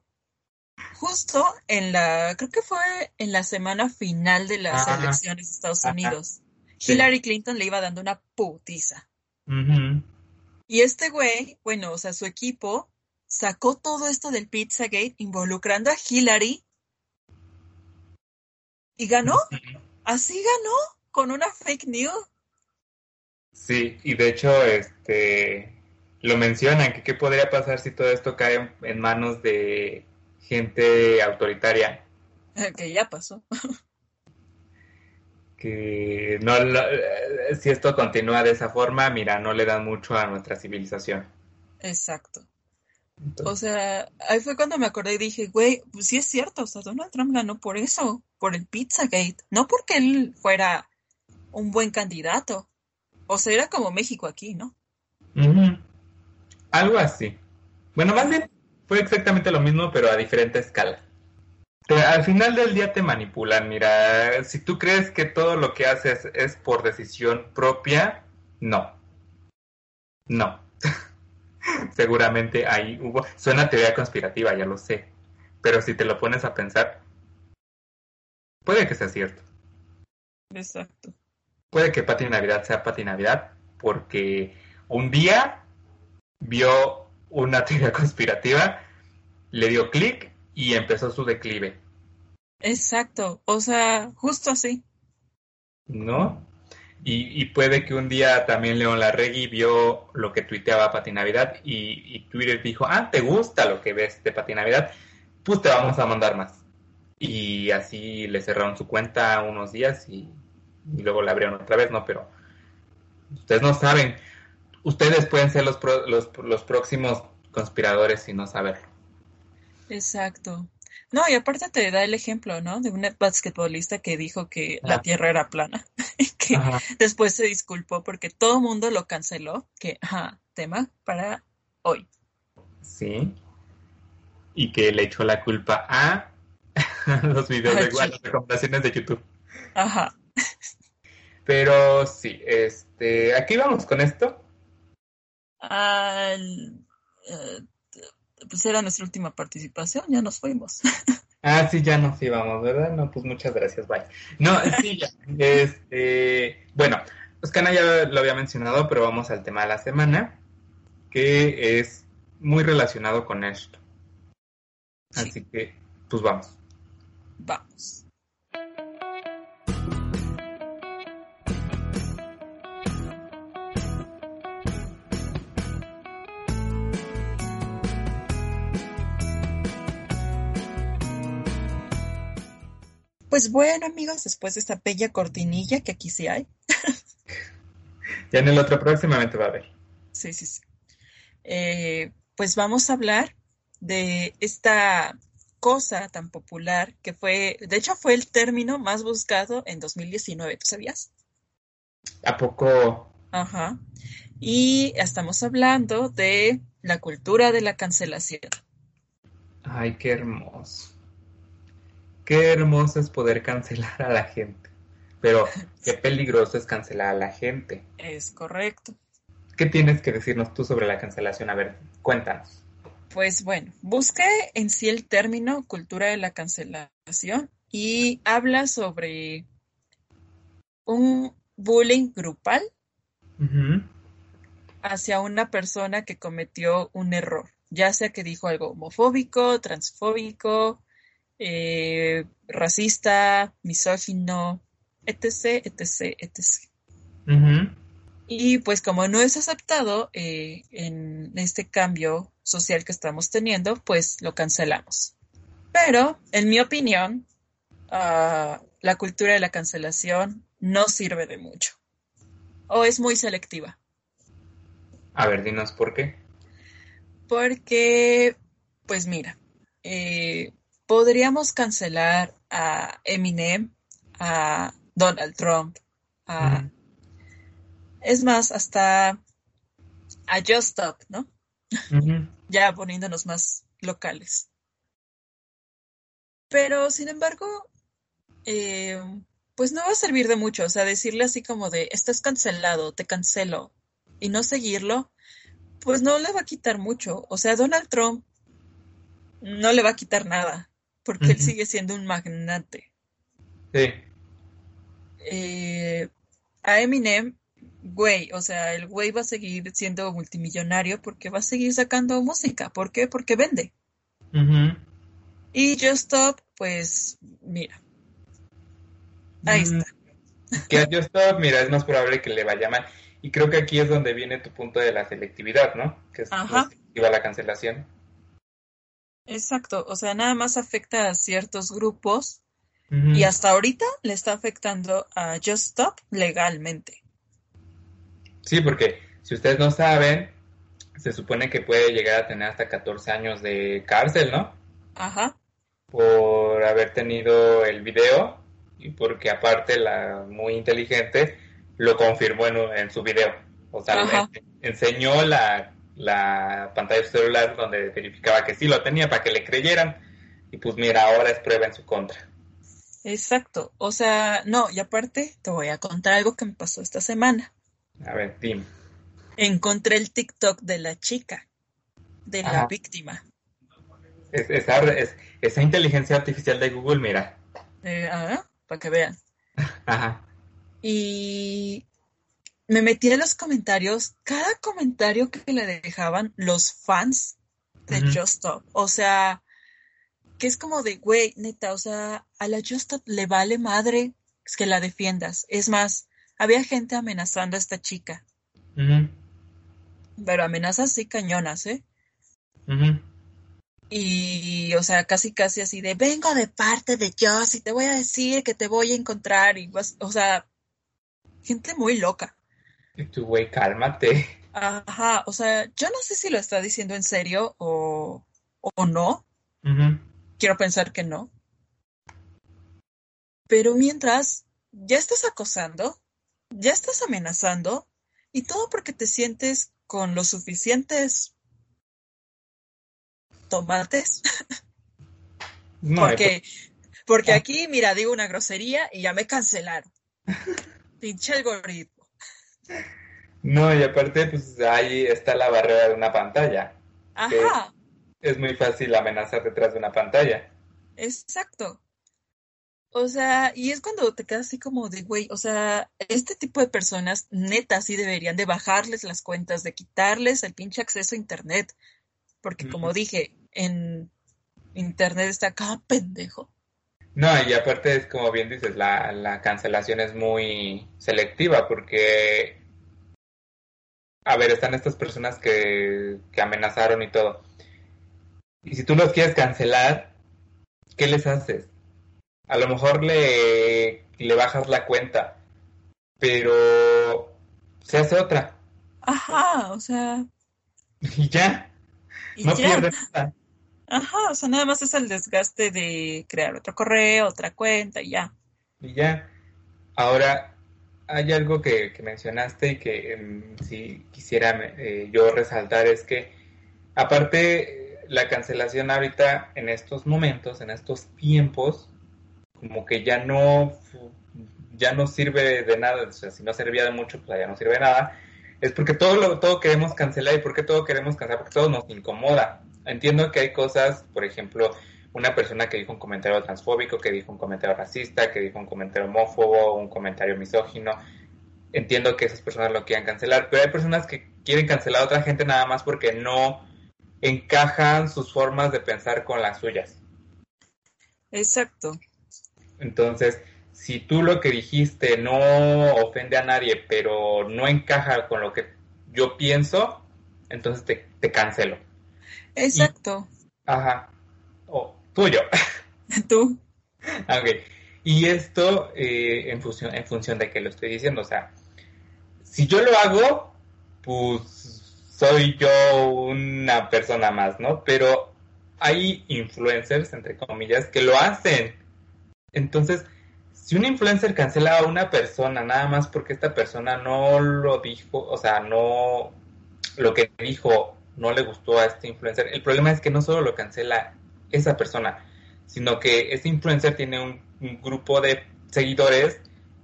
Justo creo que fue en la semana final de las elecciones de Estados Unidos. Sí. Hillary Clinton le iba dando una putiza. Uh-huh. Y este güey, bueno, o sea, su equipo sacó todo esto del Pizzagate involucrando a Hillary y ganó. Así ganó, con una fake news. Sí, y de hecho, lo mencionan, que qué podría pasar si todo esto cae en manos de gente autoritaria. Que ya pasó. Que no, si esto continúa de esa forma, mira, no le dan mucho a nuestra civilización. Exacto. Entonces, o sea, ahí fue cuando me acordé y dije, güey, pues sí es cierto, o sea, Donald Trump ganó por eso, por el Pizzagate, no porque él fuera un buen candidato. O sea, era como México aquí, ¿no? Uh-huh. Algo así. Bueno, más bien fue exactamente lo mismo, pero a diferente escala. Al final del día te manipulan, mira. Si tú crees que todo lo que haces es por decisión propia, no. Seguramente ahí hubo... Suena teoría conspirativa, ya lo sé. Pero si te lo pones a pensar, puede que sea cierto. Exacto. Puede que Paty Navidad sea Paty Navidad porque un día vio una teoría conspirativa, le dio clic y empezó su declive. Exacto, o sea, justo así. ¿No? Y puede que un día también León Larregui vio lo que tuiteaba Paty Navidad y Twitter dijo, ¿te gusta lo que ves de Paty Navidad? Pues te vamos a mandar más. Y así le cerraron su cuenta unos días y luego la abrieron otra vez, ¿no? Pero ustedes no saben. Ustedes pueden ser los próximos conspiradores sin no saberlo. Exacto. No, y aparte te da el ejemplo, ¿no? De un basquetbolista que dijo que la tierra era plana. Y que después se disculpó porque todo el mundo lo canceló. Que, tema para hoy. Sí. Y que le echó la culpa a los videos de las recomendaciones de YouTube. Ajá. Pero sí, ¿a qué íbamos con esto? Pues era nuestra última participación, ya nos fuimos. Sí, ya nos íbamos, ¿verdad? No, pues muchas gracias, bye. No, sí, ya. Bueno, Oscana ya lo había mencionado, pero vamos al tema de la semana, que es muy relacionado con esto. Así que, pues vamos. Vamos. Pues bueno, amigos, después de esta bella cortinilla que aquí sí hay. Ya en el otro próximamente va a haber. Sí. Pues vamos a hablar de esta cosa tan popular que fue, de hecho fue el término más buscado en 2019, ¿tú sabías? ¿A poco? Ajá. Y estamos hablando de la cultura de la cancelación. Ay, qué hermoso. Qué hermoso es poder cancelar a la gente, pero qué peligroso es cancelar a la gente. Es correcto. ¿Qué tienes que decirnos tú sobre la cancelación? A ver, cuéntanos. Pues bueno, busqué en sí el término cultura de la cancelación y habla sobre un bullying grupal hacia una persona que cometió un error, ya sea que dijo algo homofóbico, transfóbico, racista, misógino, etc. Uh-huh. Y pues como no es aceptado en este cambio social que estamos teniendo, pues lo cancelamos. Pero, en mi opinión, la cultura de la cancelación no sirve de mucho. O es muy selectiva. A ver, dinos por qué. Porque, pues mira, podríamos cancelar a Eminem, a Donald Trump, es más, hasta a Just Stop, ¿no? Uh-huh. Ya poniéndonos más locales. Pero, sin embargo, pues no va a servir de mucho. O sea, decirle así como de, estás cancelado, te cancelo, y no seguirlo, pues no le va a quitar mucho. O sea, Donald Trump no le va a quitar nada, porque él sigue siendo un magnate. Sí. A Eminem, güey, o sea, el güey va a seguir siendo multimillonario porque va a seguir sacando música. ¿Por qué? Porque vende. Uh-huh. Y Just Stop, pues, mira. Ahí está. Que a Just Stop, mira, es más probable que le vaya mal. Y creo que aquí es donde viene tu punto de la selectividad, ¿no? Que es selectiva la cancelación. Exacto, o sea, nada más afecta a ciertos grupos. Uh-huh. Y hasta ahorita le está afectando a Just Stop legalmente. Sí, porque si ustedes no saben, se supone que puede llegar a tener hasta 14 años de cárcel, ¿no? Ajá. Por haber tenido el video y porque aparte la muy inteligente lo confirmó en su video. O sea, le enseñó la pantalla de su celular donde verificaba que sí lo tenía para que le creyeran. Y pues mira, ahora es prueba en su contra. Exacto, o sea, no, y aparte te voy a contar algo que me pasó esta semana. A ver, Tim. Encontré el TikTok de la chica, de la víctima. Esa inteligencia artificial de Google, mira. Para que vean. Ajá. Y me metí en los comentarios, cada comentario que le dejaban los fans de Just Stop, o sea... que es como de, güey, neta, o sea, a la Just Stop le vale madre que la defiendas. Es más, había gente amenazando a esta chica. Uh-huh. Pero amenazas sí cañonas, ¿eh? Uh-huh. Y, o sea, casi casi así de, vengo de parte de Just y te voy a decir que te voy a encontrar. Y vas, o sea, gente muy loca. Y tú, güey, cálmate. Ajá, o sea, yo no sé si lo está diciendo en serio o no. Ajá. Uh-huh. Quiero pensar que no. Pero mientras, ya estás acosando, ya estás amenazando, y todo porque te sientes con los suficientes tomates. No, porque aquí, mira, digo una grosería y ya me cancelaron. Pinche algoritmo. No, y aparte, pues ahí está la barrera de una pantalla. Ajá. Es muy fácil amenazar detrás de una pantalla. Exacto. O sea, y es cuando te quedas así como de, güey, o sea, este tipo de personas, neta, sí deberían de bajarles las cuentas, de quitarles el pinche acceso a internet. Porque como dije, en internet está cada pendejo. No, y aparte es como bien dices, la cancelación es muy selectiva porque... A ver, están estas personas que amenazaron y todo. Y si tú los quieres cancelar, ¿qué les haces? A lo mejor le bajas la cuenta, pero se hace otra. Ajá, o sea... Y ya. ¿Y no pierdes nada? Ajá, o sea, nada más es el desgaste de crear otro correo, otra cuenta, y ya. Y ya. Ahora, hay algo que mencionaste y que si quisiera yo resaltar es que, aparte... La cancelación ahorita, en estos momentos, en estos tiempos, como que ya no sirve de nada. O sea, si no servía de mucho, pues ya no sirve de nada. Es porque todo queremos cancelar. ¿Y por qué todo queremos cancelar? Porque todo nos incomoda. Entiendo que hay cosas, por ejemplo, una persona que dijo un comentario transfóbico, que dijo un comentario racista, que dijo un comentario homófobo, un comentario misógino. Entiendo que esas personas lo quieran cancelar. Pero hay personas que quieren cancelar a otra gente nada más porque no... encajan sus formas de pensar con las suyas. Exacto. Entonces, si tú lo que dijiste no ofende a nadie, pero no encaja con lo que yo pienso, entonces te cancelo. Exacto. Tuyo. Tú. Ok. Y esto en función de que lo estoy diciendo, o sea, si yo lo hago, pues... soy yo una persona más, ¿no? Pero hay influencers, entre comillas, que lo hacen. Entonces, si un influencer cancela a una persona nada más porque esta persona no lo dijo, o sea, no lo que dijo no le gustó a este influencer, el problema es que no solo lo cancela esa persona, sino que ese influencer tiene un grupo de seguidores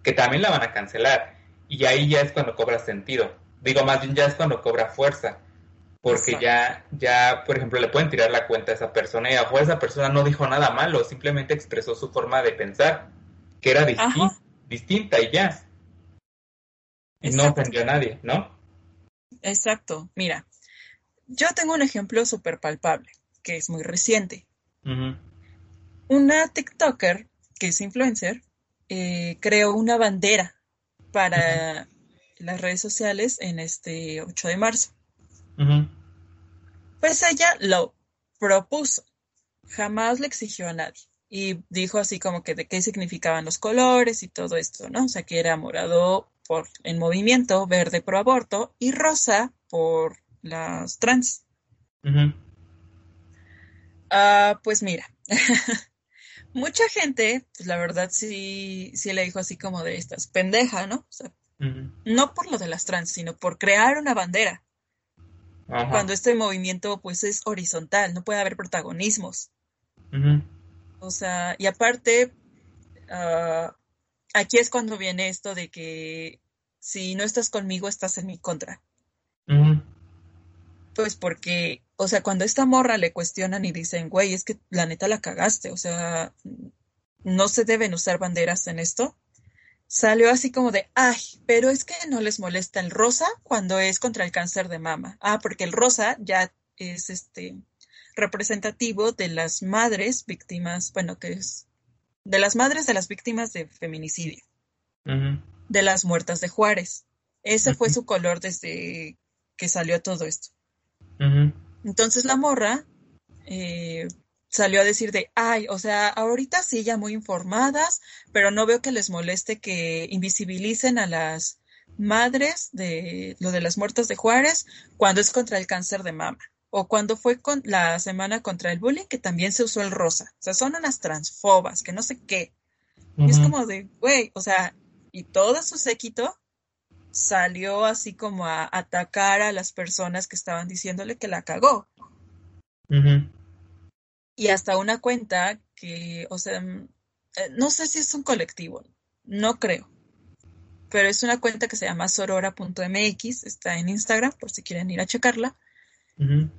que también la van a cancelar. Y ahí ya es cuando cobra sentido. Digo, más bien ya es cuando cobra fuerza. Porque ya, por ejemplo, le pueden tirar la cuenta a esa persona y a fuerza esa persona no dijo nada malo, simplemente expresó su forma de pensar, que era distinta y ya. Y no ofendió a nadie, ¿no? Exacto. Mira, yo tengo un ejemplo súper palpable, que es muy reciente. Uh-huh. Una TikToker, que es influencer, creó una bandera para las redes sociales en este 8 de marzo. Uh-huh. Pues ella lo propuso, jamás le exigió a nadie y dijo así como que de qué significaban los colores y todo esto, ¿no? O sea, que era morado por en movimiento, verde pro aborto y rosa por las trans. Uh-huh. Pues mira, mucha gente, pues la verdad sí le dijo así como de estas, pendeja, ¿no? O sea, no por lo de las trans, sino por crear una bandera. Ajá. Cuando este movimiento pues es horizontal, no puede haber protagonismos. Uh-huh. O sea, y aparte, aquí es cuando viene esto de que si no estás conmigo, estás en mi contra. Uh-huh. Pues porque, o sea, cuando esta morra le cuestionan y dicen, güey, es que la neta la cagaste, o sea, no se deben usar banderas en esto. Salió así como de, ay, pero es que no les molesta el rosa cuando es contra el cáncer de mama. Ah, porque el rosa ya es representativo de las madres víctimas, bueno, que es de las madres de las víctimas de feminicidio, uh-huh, de las muertas de Juárez. Ese fue su color desde que salió todo esto. Uh-huh. Entonces la morra salió a decir de, ay, o sea, ahorita sí ya muy informadas, pero no veo que les moleste que invisibilicen a las madres de lo de las muertas de Juárez cuando es contra el cáncer de mama, o cuando fue con la semana contra el bullying, que también se usó el rosa. O sea, son unas transfobas, que no sé qué. Uh-huh. Y es como de, güey, o sea, y todo su séquito salió así como a atacar a las personas que estaban diciéndole que la cagó. Uh-huh. Y hasta una cuenta que, o sea, no sé si es un colectivo, no creo. Pero es una cuenta que se llama Sorora.mx, está en Instagram, por si quieren ir a checarla. Uh-huh.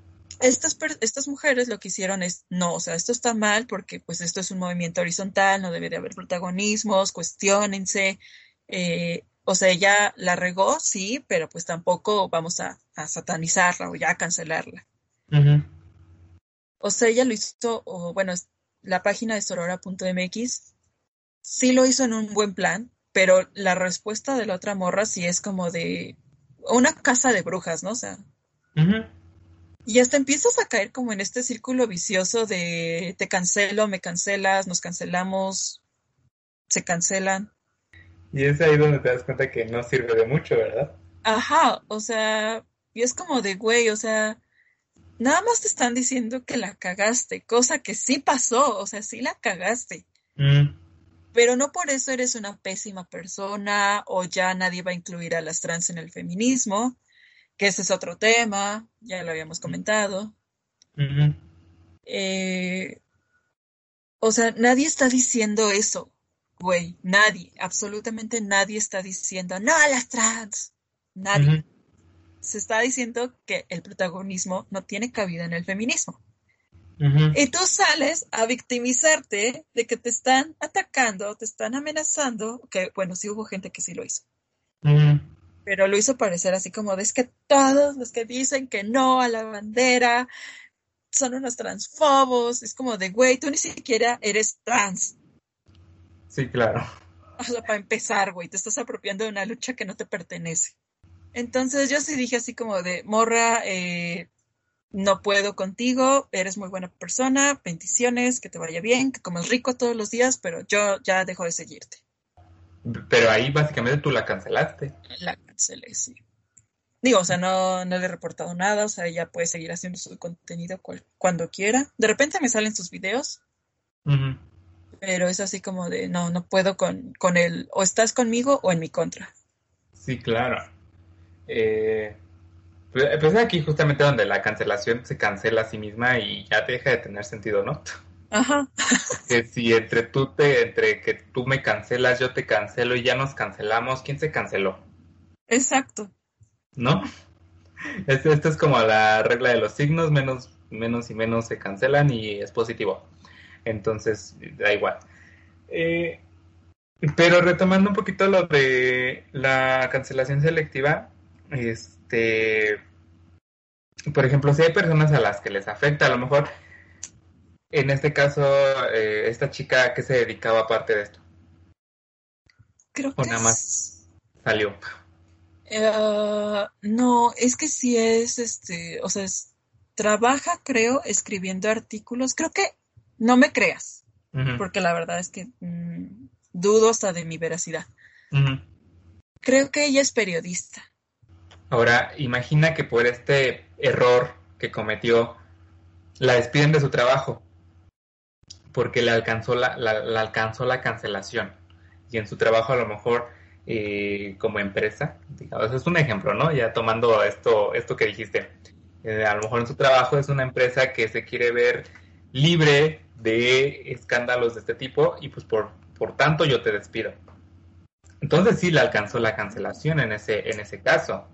Estas mujeres lo que hicieron es, no, o sea, esto está mal porque pues esto es un movimiento horizontal, no debe de haber protagonismos, cuestiónense. O sea, ella la regó, sí, pero pues tampoco vamos a satanizarla o ya a cancelarla. Uh-huh. O sea, ella lo hizo, la página de Sorora.mx sí lo hizo en un buen plan, pero la respuesta de la otra morra sí es como de una casa de brujas, ¿no? O sea, uh-huh, y hasta empiezas a caer como en este círculo vicioso de te cancelo, me cancelas, nos cancelamos, se cancelan. Y es ahí donde te das cuenta que no sirve de mucho, ¿verdad? Ajá, o sea, y es como de, güey, o sea, nada más te están diciendo que la cagaste, cosa que sí pasó, o sea, sí la cagaste. Mm. Pero no por eso eres una pésima persona o ya nadie va a incluir a las trans en el feminismo, que ese es otro tema, ya lo habíamos comentado. Mm-hmm. O sea, nadie está diciendo eso, güey, nadie, absolutamente nadie está diciendo, no a las trans, nadie. Mm-hmm. Se está diciendo que el protagonismo no tiene cabida en el feminismo. Uh-huh. Y tú sales a victimizarte de que te están atacando, te están amenazando, que bueno, sí hubo gente que sí lo hizo. Uh-huh. Pero lo hizo parecer así como, es que todos los que dicen que no a la bandera son unos transfobos. Es como de, güey, tú ni siquiera eres trans. Sí, claro. O sea, para empezar, güey, te estás apropiando de una lucha que no te pertenece. Entonces yo sí dije así como de, morra, no puedo contigo, eres muy buena persona, bendiciones, que te vaya bien, que comas rico todos los días, pero yo ya dejo de seguirte. Pero ahí básicamente tú la cancelaste. La cancelé, sí. Digo, o sea, no le he reportado nada, o sea, ella puede seguir haciendo su contenido cuando quiera. De repente me salen sus videos, uh-huh, pero es así como de, no puedo con él, o estás conmigo o en mi contra. Sí, claro. Pues aquí justamente donde la cancelación se cancela a sí misma y ya te deja de tener sentido, ¿no? Ajá. Que si entre que tú me cancelas, yo te cancelo y ya nos cancelamos, ¿quién se canceló? Exacto. ¿No? Esta es como la regla de los signos, menos y menos se cancelan y es positivo. Entonces, da igual. Pero retomando un poquito lo de la cancelación selectiva, por ejemplo, si hay personas a las que les afecta, a lo mejor, en este caso, esta chica, ¿a qué se dedicaba aparte de esto? Creo que nada más salió. No, es que sí es, trabaja, creo, escribiendo artículos. Creo que no me creas, uh-huh, porque la verdad es que dudo hasta de mi veracidad. Uh-huh. Creo que ella es periodista. Ahora, imagina que por este error que cometió, la despiden de su trabajo porque le alcanzó la cancelación. Y en su trabajo, a lo mejor, como empresa, digamos, es un ejemplo, ¿no? Ya tomando esto que dijiste. A lo mejor en su trabajo es una empresa que se quiere ver libre de escándalos de este tipo y pues por tanto yo te despido. Entonces sí le alcanzó la cancelación en ese caso.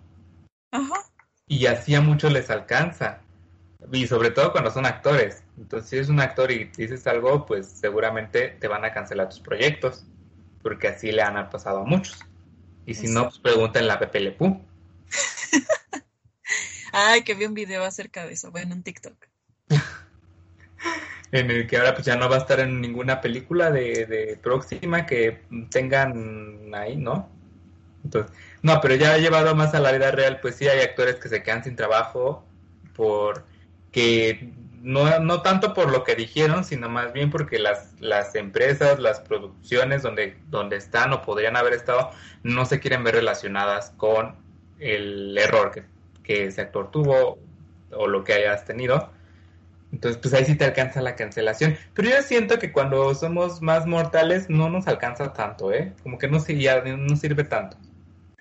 Ajá. Y así a muchos les alcanza. Y sobre todo cuando son actores. Entonces si eres un actor y dices algo, pues seguramente te van a cancelar tus proyectos. Porque así le han pasado a muchos. Y si no, pues pregúntenle a Pepe Le Pew. Ay, que vi un video acerca de eso. Bueno, un TikTok. En el que ahora pues ya no va a estar en ninguna película de próxima que tengan ahí, ¿no? Entonces, no, pero ya ha llevado más a la vida real, pues sí hay actores que se quedan sin trabajo porque no tanto por lo que dijeron, sino más bien porque las empresas, las producciones donde están o podrían haber estado, no se quieren ver relacionadas con el error que ese actor tuvo o lo que hayas tenido. Entonces, pues ahí sí te alcanza la cancelación. Pero yo siento que cuando somos más mortales no nos alcanza tanto, ¿eh? Como que no sirve tanto.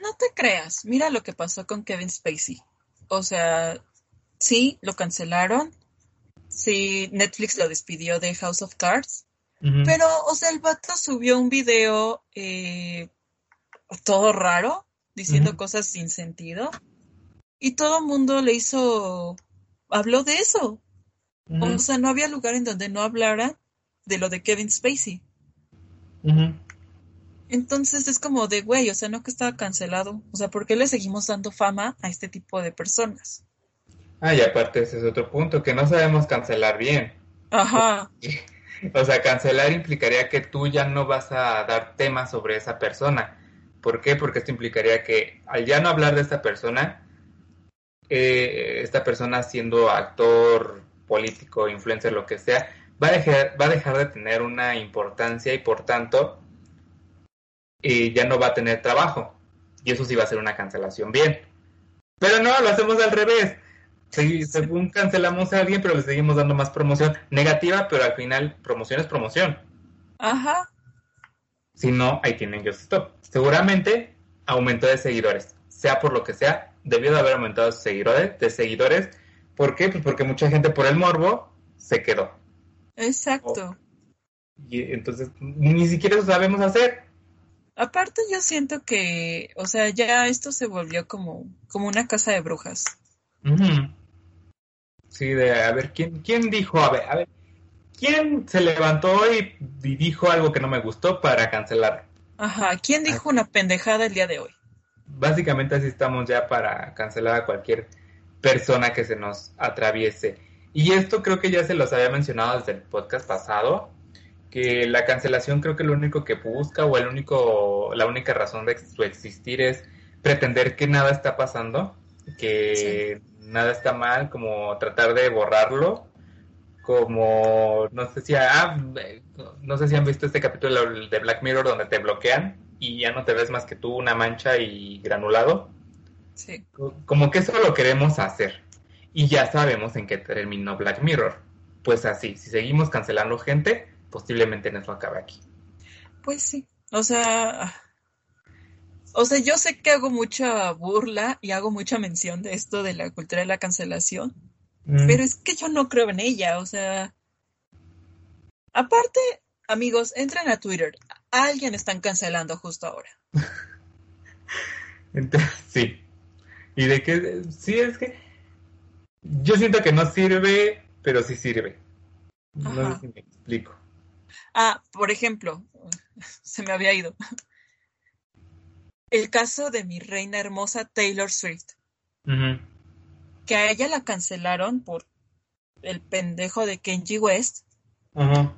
No te creas. Mira lo que pasó con Kevin Spacey. O sea, sí, lo cancelaron. Sí, Netflix lo despidió de House of Cards. Uh-huh. Pero, o sea, el vato subió un video todo raro, diciendo uh-huh cosas sin sentido. Y todo el mundo habló de eso. Uh-huh. O sea, no había lugar en donde no hablara de lo de Kevin Spacey. Uh-huh. Entonces es como de, güey, o sea, no que estaba cancelado. O sea, ¿por qué le seguimos dando fama a este tipo de personas? Ah, y aparte ese es otro punto, que no sabemos cancelar bien. Ajá. O sea, cancelar implicaría que tú ya no vas a dar temas sobre esa persona. ¿Por qué? Porque esto implicaría que al ya no hablar de esta persona, esta persona siendo actor, político, influencer, lo que sea, va a dejar de tener una importancia y por tanto ya no va a tener trabajo. Y eso sí va a ser una cancelación bien. Pero no, lo hacemos al revés. Según cancelamos a alguien, pero le seguimos dando más promoción negativa, pero al final promoción es promoción. Ajá. Si no, ahí tienen yo stop. Seguramente aumentó de seguidores, sea por lo que sea, debió de haber aumentado de seguidores. ¿Por qué? Pues porque mucha gente por el morbo se quedó. Exacto. Y entonces ni siquiera eso sabemos hacer. Aparte yo siento que, o sea, ya esto se volvió como una casa de brujas. Uh-huh. Sí, a ver, ¿quién dijo? A ver, ¿quién se levantó y dijo algo que no me gustó para cancelar? Ajá, ¿quién dijo una pendejada el día de hoy? Básicamente así estamos ya para cancelar a cualquier persona que se nos atraviese. Y esto creo que ya se los había mencionado desde el podcast pasado, que la cancelación creo que lo único que busca o la única razón de su existir es pretender que nada está pasando, que sí, nada está mal, como tratar de borrarlo, como no sé si han visto este capítulo de Black Mirror donde te bloquean y ya no te ves más que tú una mancha y granulado. Sí. Como que eso lo queremos hacer. Y ya sabemos en qué terminó Black Mirror. Pues así, si seguimos cancelando gente, posiblemente en eso acabe aquí. Pues sí, o sea, yo sé que hago mucha burla y hago mucha mención de esto de la cultura de la cancelación, pero es que yo no creo en ella, o sea, Aparte, amigos, entren a Twitter. A alguien están cancelando justo ahora. Entonces, sí. Y de que, sí, es que yo siento que no sirve, pero sí sirve. Ajá. No sé si me explico. Ah, por ejemplo, se me había ido. El caso de mi reina hermosa Taylor Swift. Uh-huh. Que a ella la cancelaron por el pendejo de Kanye West. Uh-huh.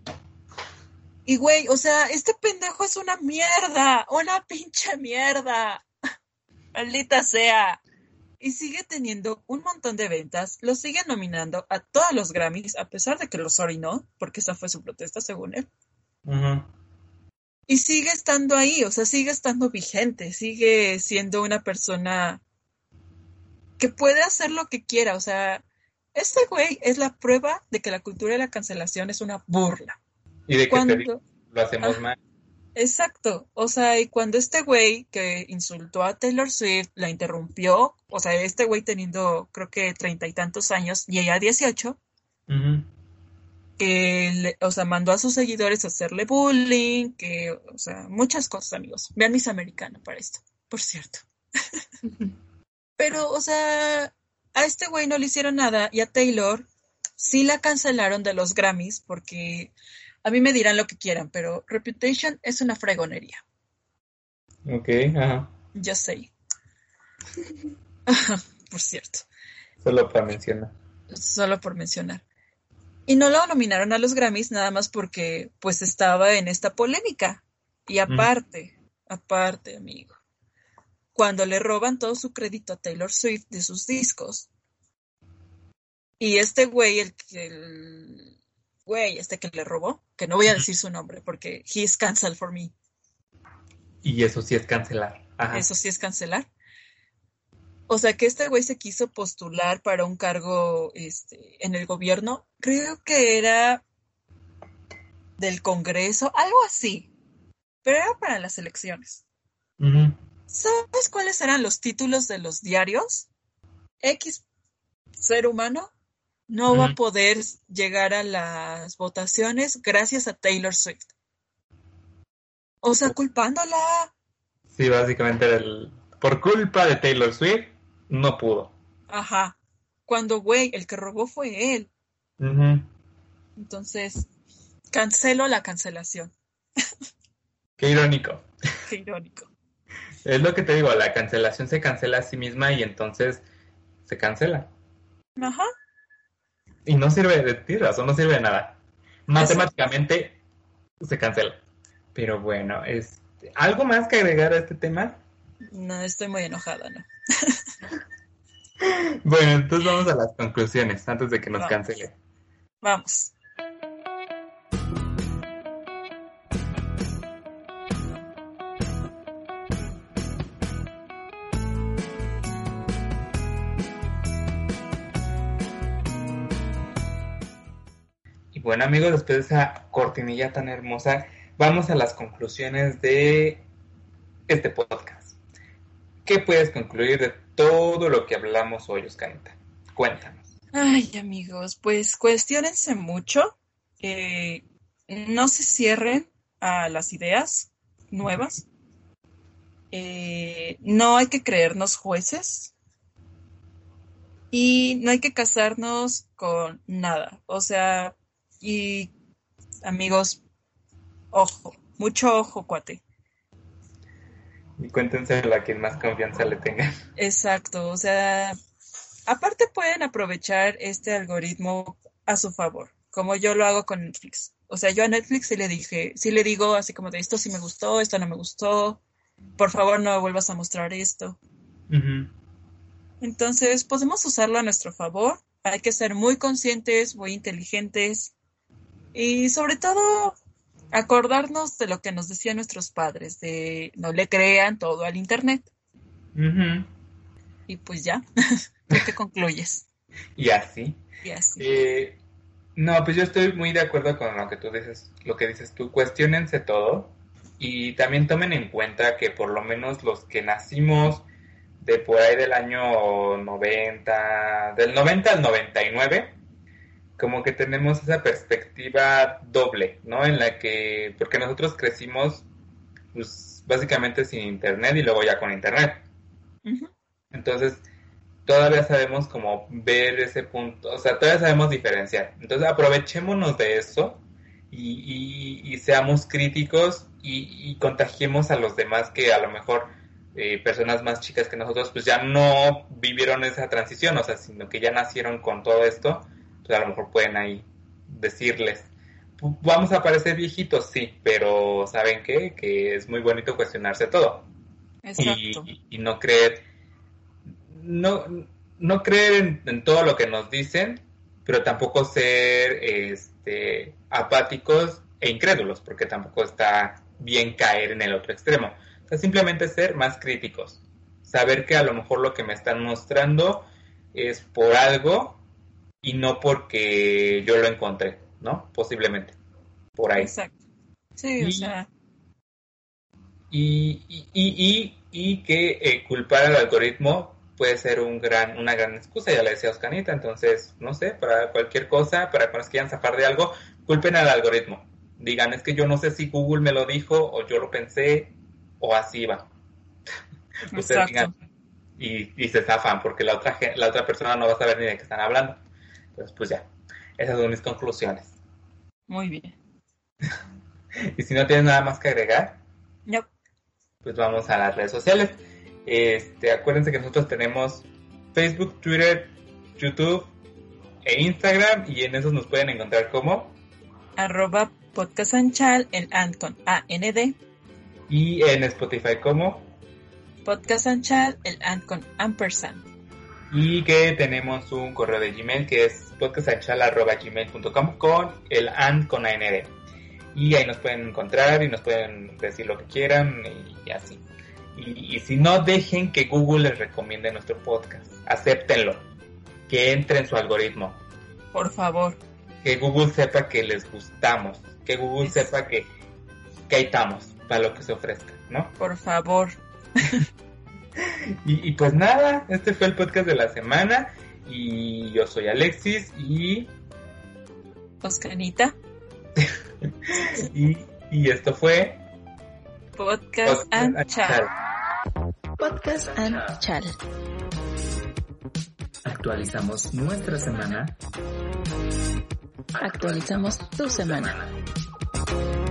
Y güey, o sea, este pendejo es una mierda. Una pinche mierda. Maldita sea. Y sigue teniendo un montón de ventas. Lo siguen nominando a todos los Grammys, a pesar de que los orinó, porque esa fue su protesta, según él. Uh-huh. Y sigue estando ahí, o sea, sigue estando vigente. Sigue siendo una persona que puede hacer lo que quiera. O sea, este güey es la prueba de que la cultura de la cancelación es una burla. Y de cuando... que lo hacemos mal. Exacto, o sea, y cuando este güey que insultó a Taylor Swift la interrumpió, o sea, este güey teniendo creo que 30 y tantos años y ella 18, uh-huh, que, o sea, mandó a sus seguidores a hacerle bullying, que, o sea, muchas cosas, amigos. Vean Miss Americana para esto, por cierto. Pero, o sea, a este güey no le hicieron nada y a Taylor sí la cancelaron de los Grammys porque... A mí me dirán lo que quieran, pero Reputation es una fregonería. Ok, ajá. Yo sé. Por cierto. Solo para mencionar. Solo por mencionar. Y no lo nominaron a los Grammys nada más porque pues estaba en esta polémica. Y aparte, aparte, amigo, cuando le roban todo su crédito a Taylor Swift de sus discos, y este güey, este que le robó, que no voy a decir su nombre porque he is cancelled for me. Y eso sí es cancelar. Ajá. Eso sí es cancelar. O sea que este güey se quiso postular para un cargo en el gobierno, creo que era del Congreso, algo así, pero era para las elecciones. Uh-huh. ¿Sabes cuáles eran los títulos de los diarios? X ser humano no va a poder llegar a las votaciones gracias a Taylor Swift. O sea, culpándola. Sí, básicamente por culpa de Taylor Swift no pudo. Ajá. Cuando, güey, el que robó fue él. Uh-huh. Entonces, cancelo la cancelación. Qué irónico. Qué irónico. Es lo que te digo, la cancelación se cancela a sí misma y entonces se cancela. Ajá. Y no sirve de ti, razón, no sirve de nada. Matemáticamente se cancela. Pero bueno, ¿algo más que agregar a este tema? No, estoy muy enojada, ¿no? Bueno, entonces vamos a las conclusiones antes de que nos cancelen. Vamos. Bueno, amigos, después de esa cortinilla tan hermosa, vamos a las conclusiones de este podcast. ¿Qué puedes concluir de todo lo que hablamos hoy, Oskanita? Cuéntanos. Ay, amigos, pues cuestiónense mucho. No se cierren a las ideas nuevas. No hay que creernos jueces. Y no hay que casarnos con nada. O sea... Y, amigos, ojo, mucho ojo, cuate. Y cuéntenselo a quien más confianza le tengan. Exacto, o sea, aparte pueden aprovechar este algoritmo a su favor, como yo lo hago con Netflix. O sea, yo a Netflix sí le digo así como de esto sí me gustó, esto no me gustó, por favor no vuelvas a mostrar esto. Uh-huh. Entonces, podemos usarlo a nuestro favor. Hay que ser muy conscientes, muy inteligentes y sobre todo acordarnos de lo que nos decían nuestros padres, de no le crean todo al internet. Uh-huh. Y pues ya, ¿qué te concluyes? Y así. No, pues yo estoy muy de acuerdo con lo que dices tú, cuestiónense todo y también tomen en cuenta que por lo menos los que nacimos de por ahí del año 90, del 90 al 99, como que tenemos esa perspectiva doble, ¿no? En la que, porque nosotros crecimos pues, básicamente sin internet y luego ya con internet. Uh-huh. Entonces, todavía sabemos como ver ese punto, o sea, todavía sabemos diferenciar. Entonces, aprovechémonos de eso y seamos críticos y contagiemos a los demás que a lo mejor personas más chicas que nosotros pues ya no vivieron esa transición, o sea, sino que ya nacieron con todo esto. A lo mejor pueden ahí decirles, vamos a parecer viejitos, sí, pero ¿saben qué? Que es muy bonito cuestionarse todo. Exacto. Y no creer, no creer en todo lo que nos dicen, pero tampoco ser apáticos e incrédulos, porque tampoco está bien caer en el otro extremo. O sea, simplemente ser más críticos, saber que a lo mejor lo que me están mostrando es por algo, y no porque yo lo encontré, ¿no? Posiblemente, por ahí. Exacto. Sí, o sea. Y que culpar al algoritmo puede ser una gran excusa, ya le decía Oskanita, entonces, no sé, para cualquier cosa, para cuando se quieran zafar de algo, culpen al algoritmo. Digan, es que yo no sé si Google me lo dijo, o yo lo pensé, o así va. Ustedes digan, y se zafan, porque la otra persona no va a saber ni de qué están hablando. Pues ya, esas son mis conclusiones. Muy bien. Y si no tienes nada más que agregar, no. Pues vamos a las redes sociales. Acuérdense que nosotros tenemos Facebook, Twitter, YouTube e Instagram, y en esos nos pueden encontrar como @podcastanchal en Ancon, AND. Y en Spotify como podcastanchal el Ancon & Y que tenemos un correo de Gmail que es podcastanchal@gmail.com con el and con AND. Y ahí nos pueden encontrar y nos pueden decir lo que quieran y así. Y si no, dejen que Google les recomiende nuestro podcast. Acéptenlo. Que entre en su algoritmo. Por favor. Que Google sepa que les gustamos. Que Google sepa que ahí estamos para lo que se ofrezca, ¿no? Por favor. Y pues nada, este fue el podcast de la semana. Y yo soy Alexis y Oskanita. y esto fue Podcast and Chal. Podcast and Chal. Actualizamos nuestra semana. Actualizamos tu semana.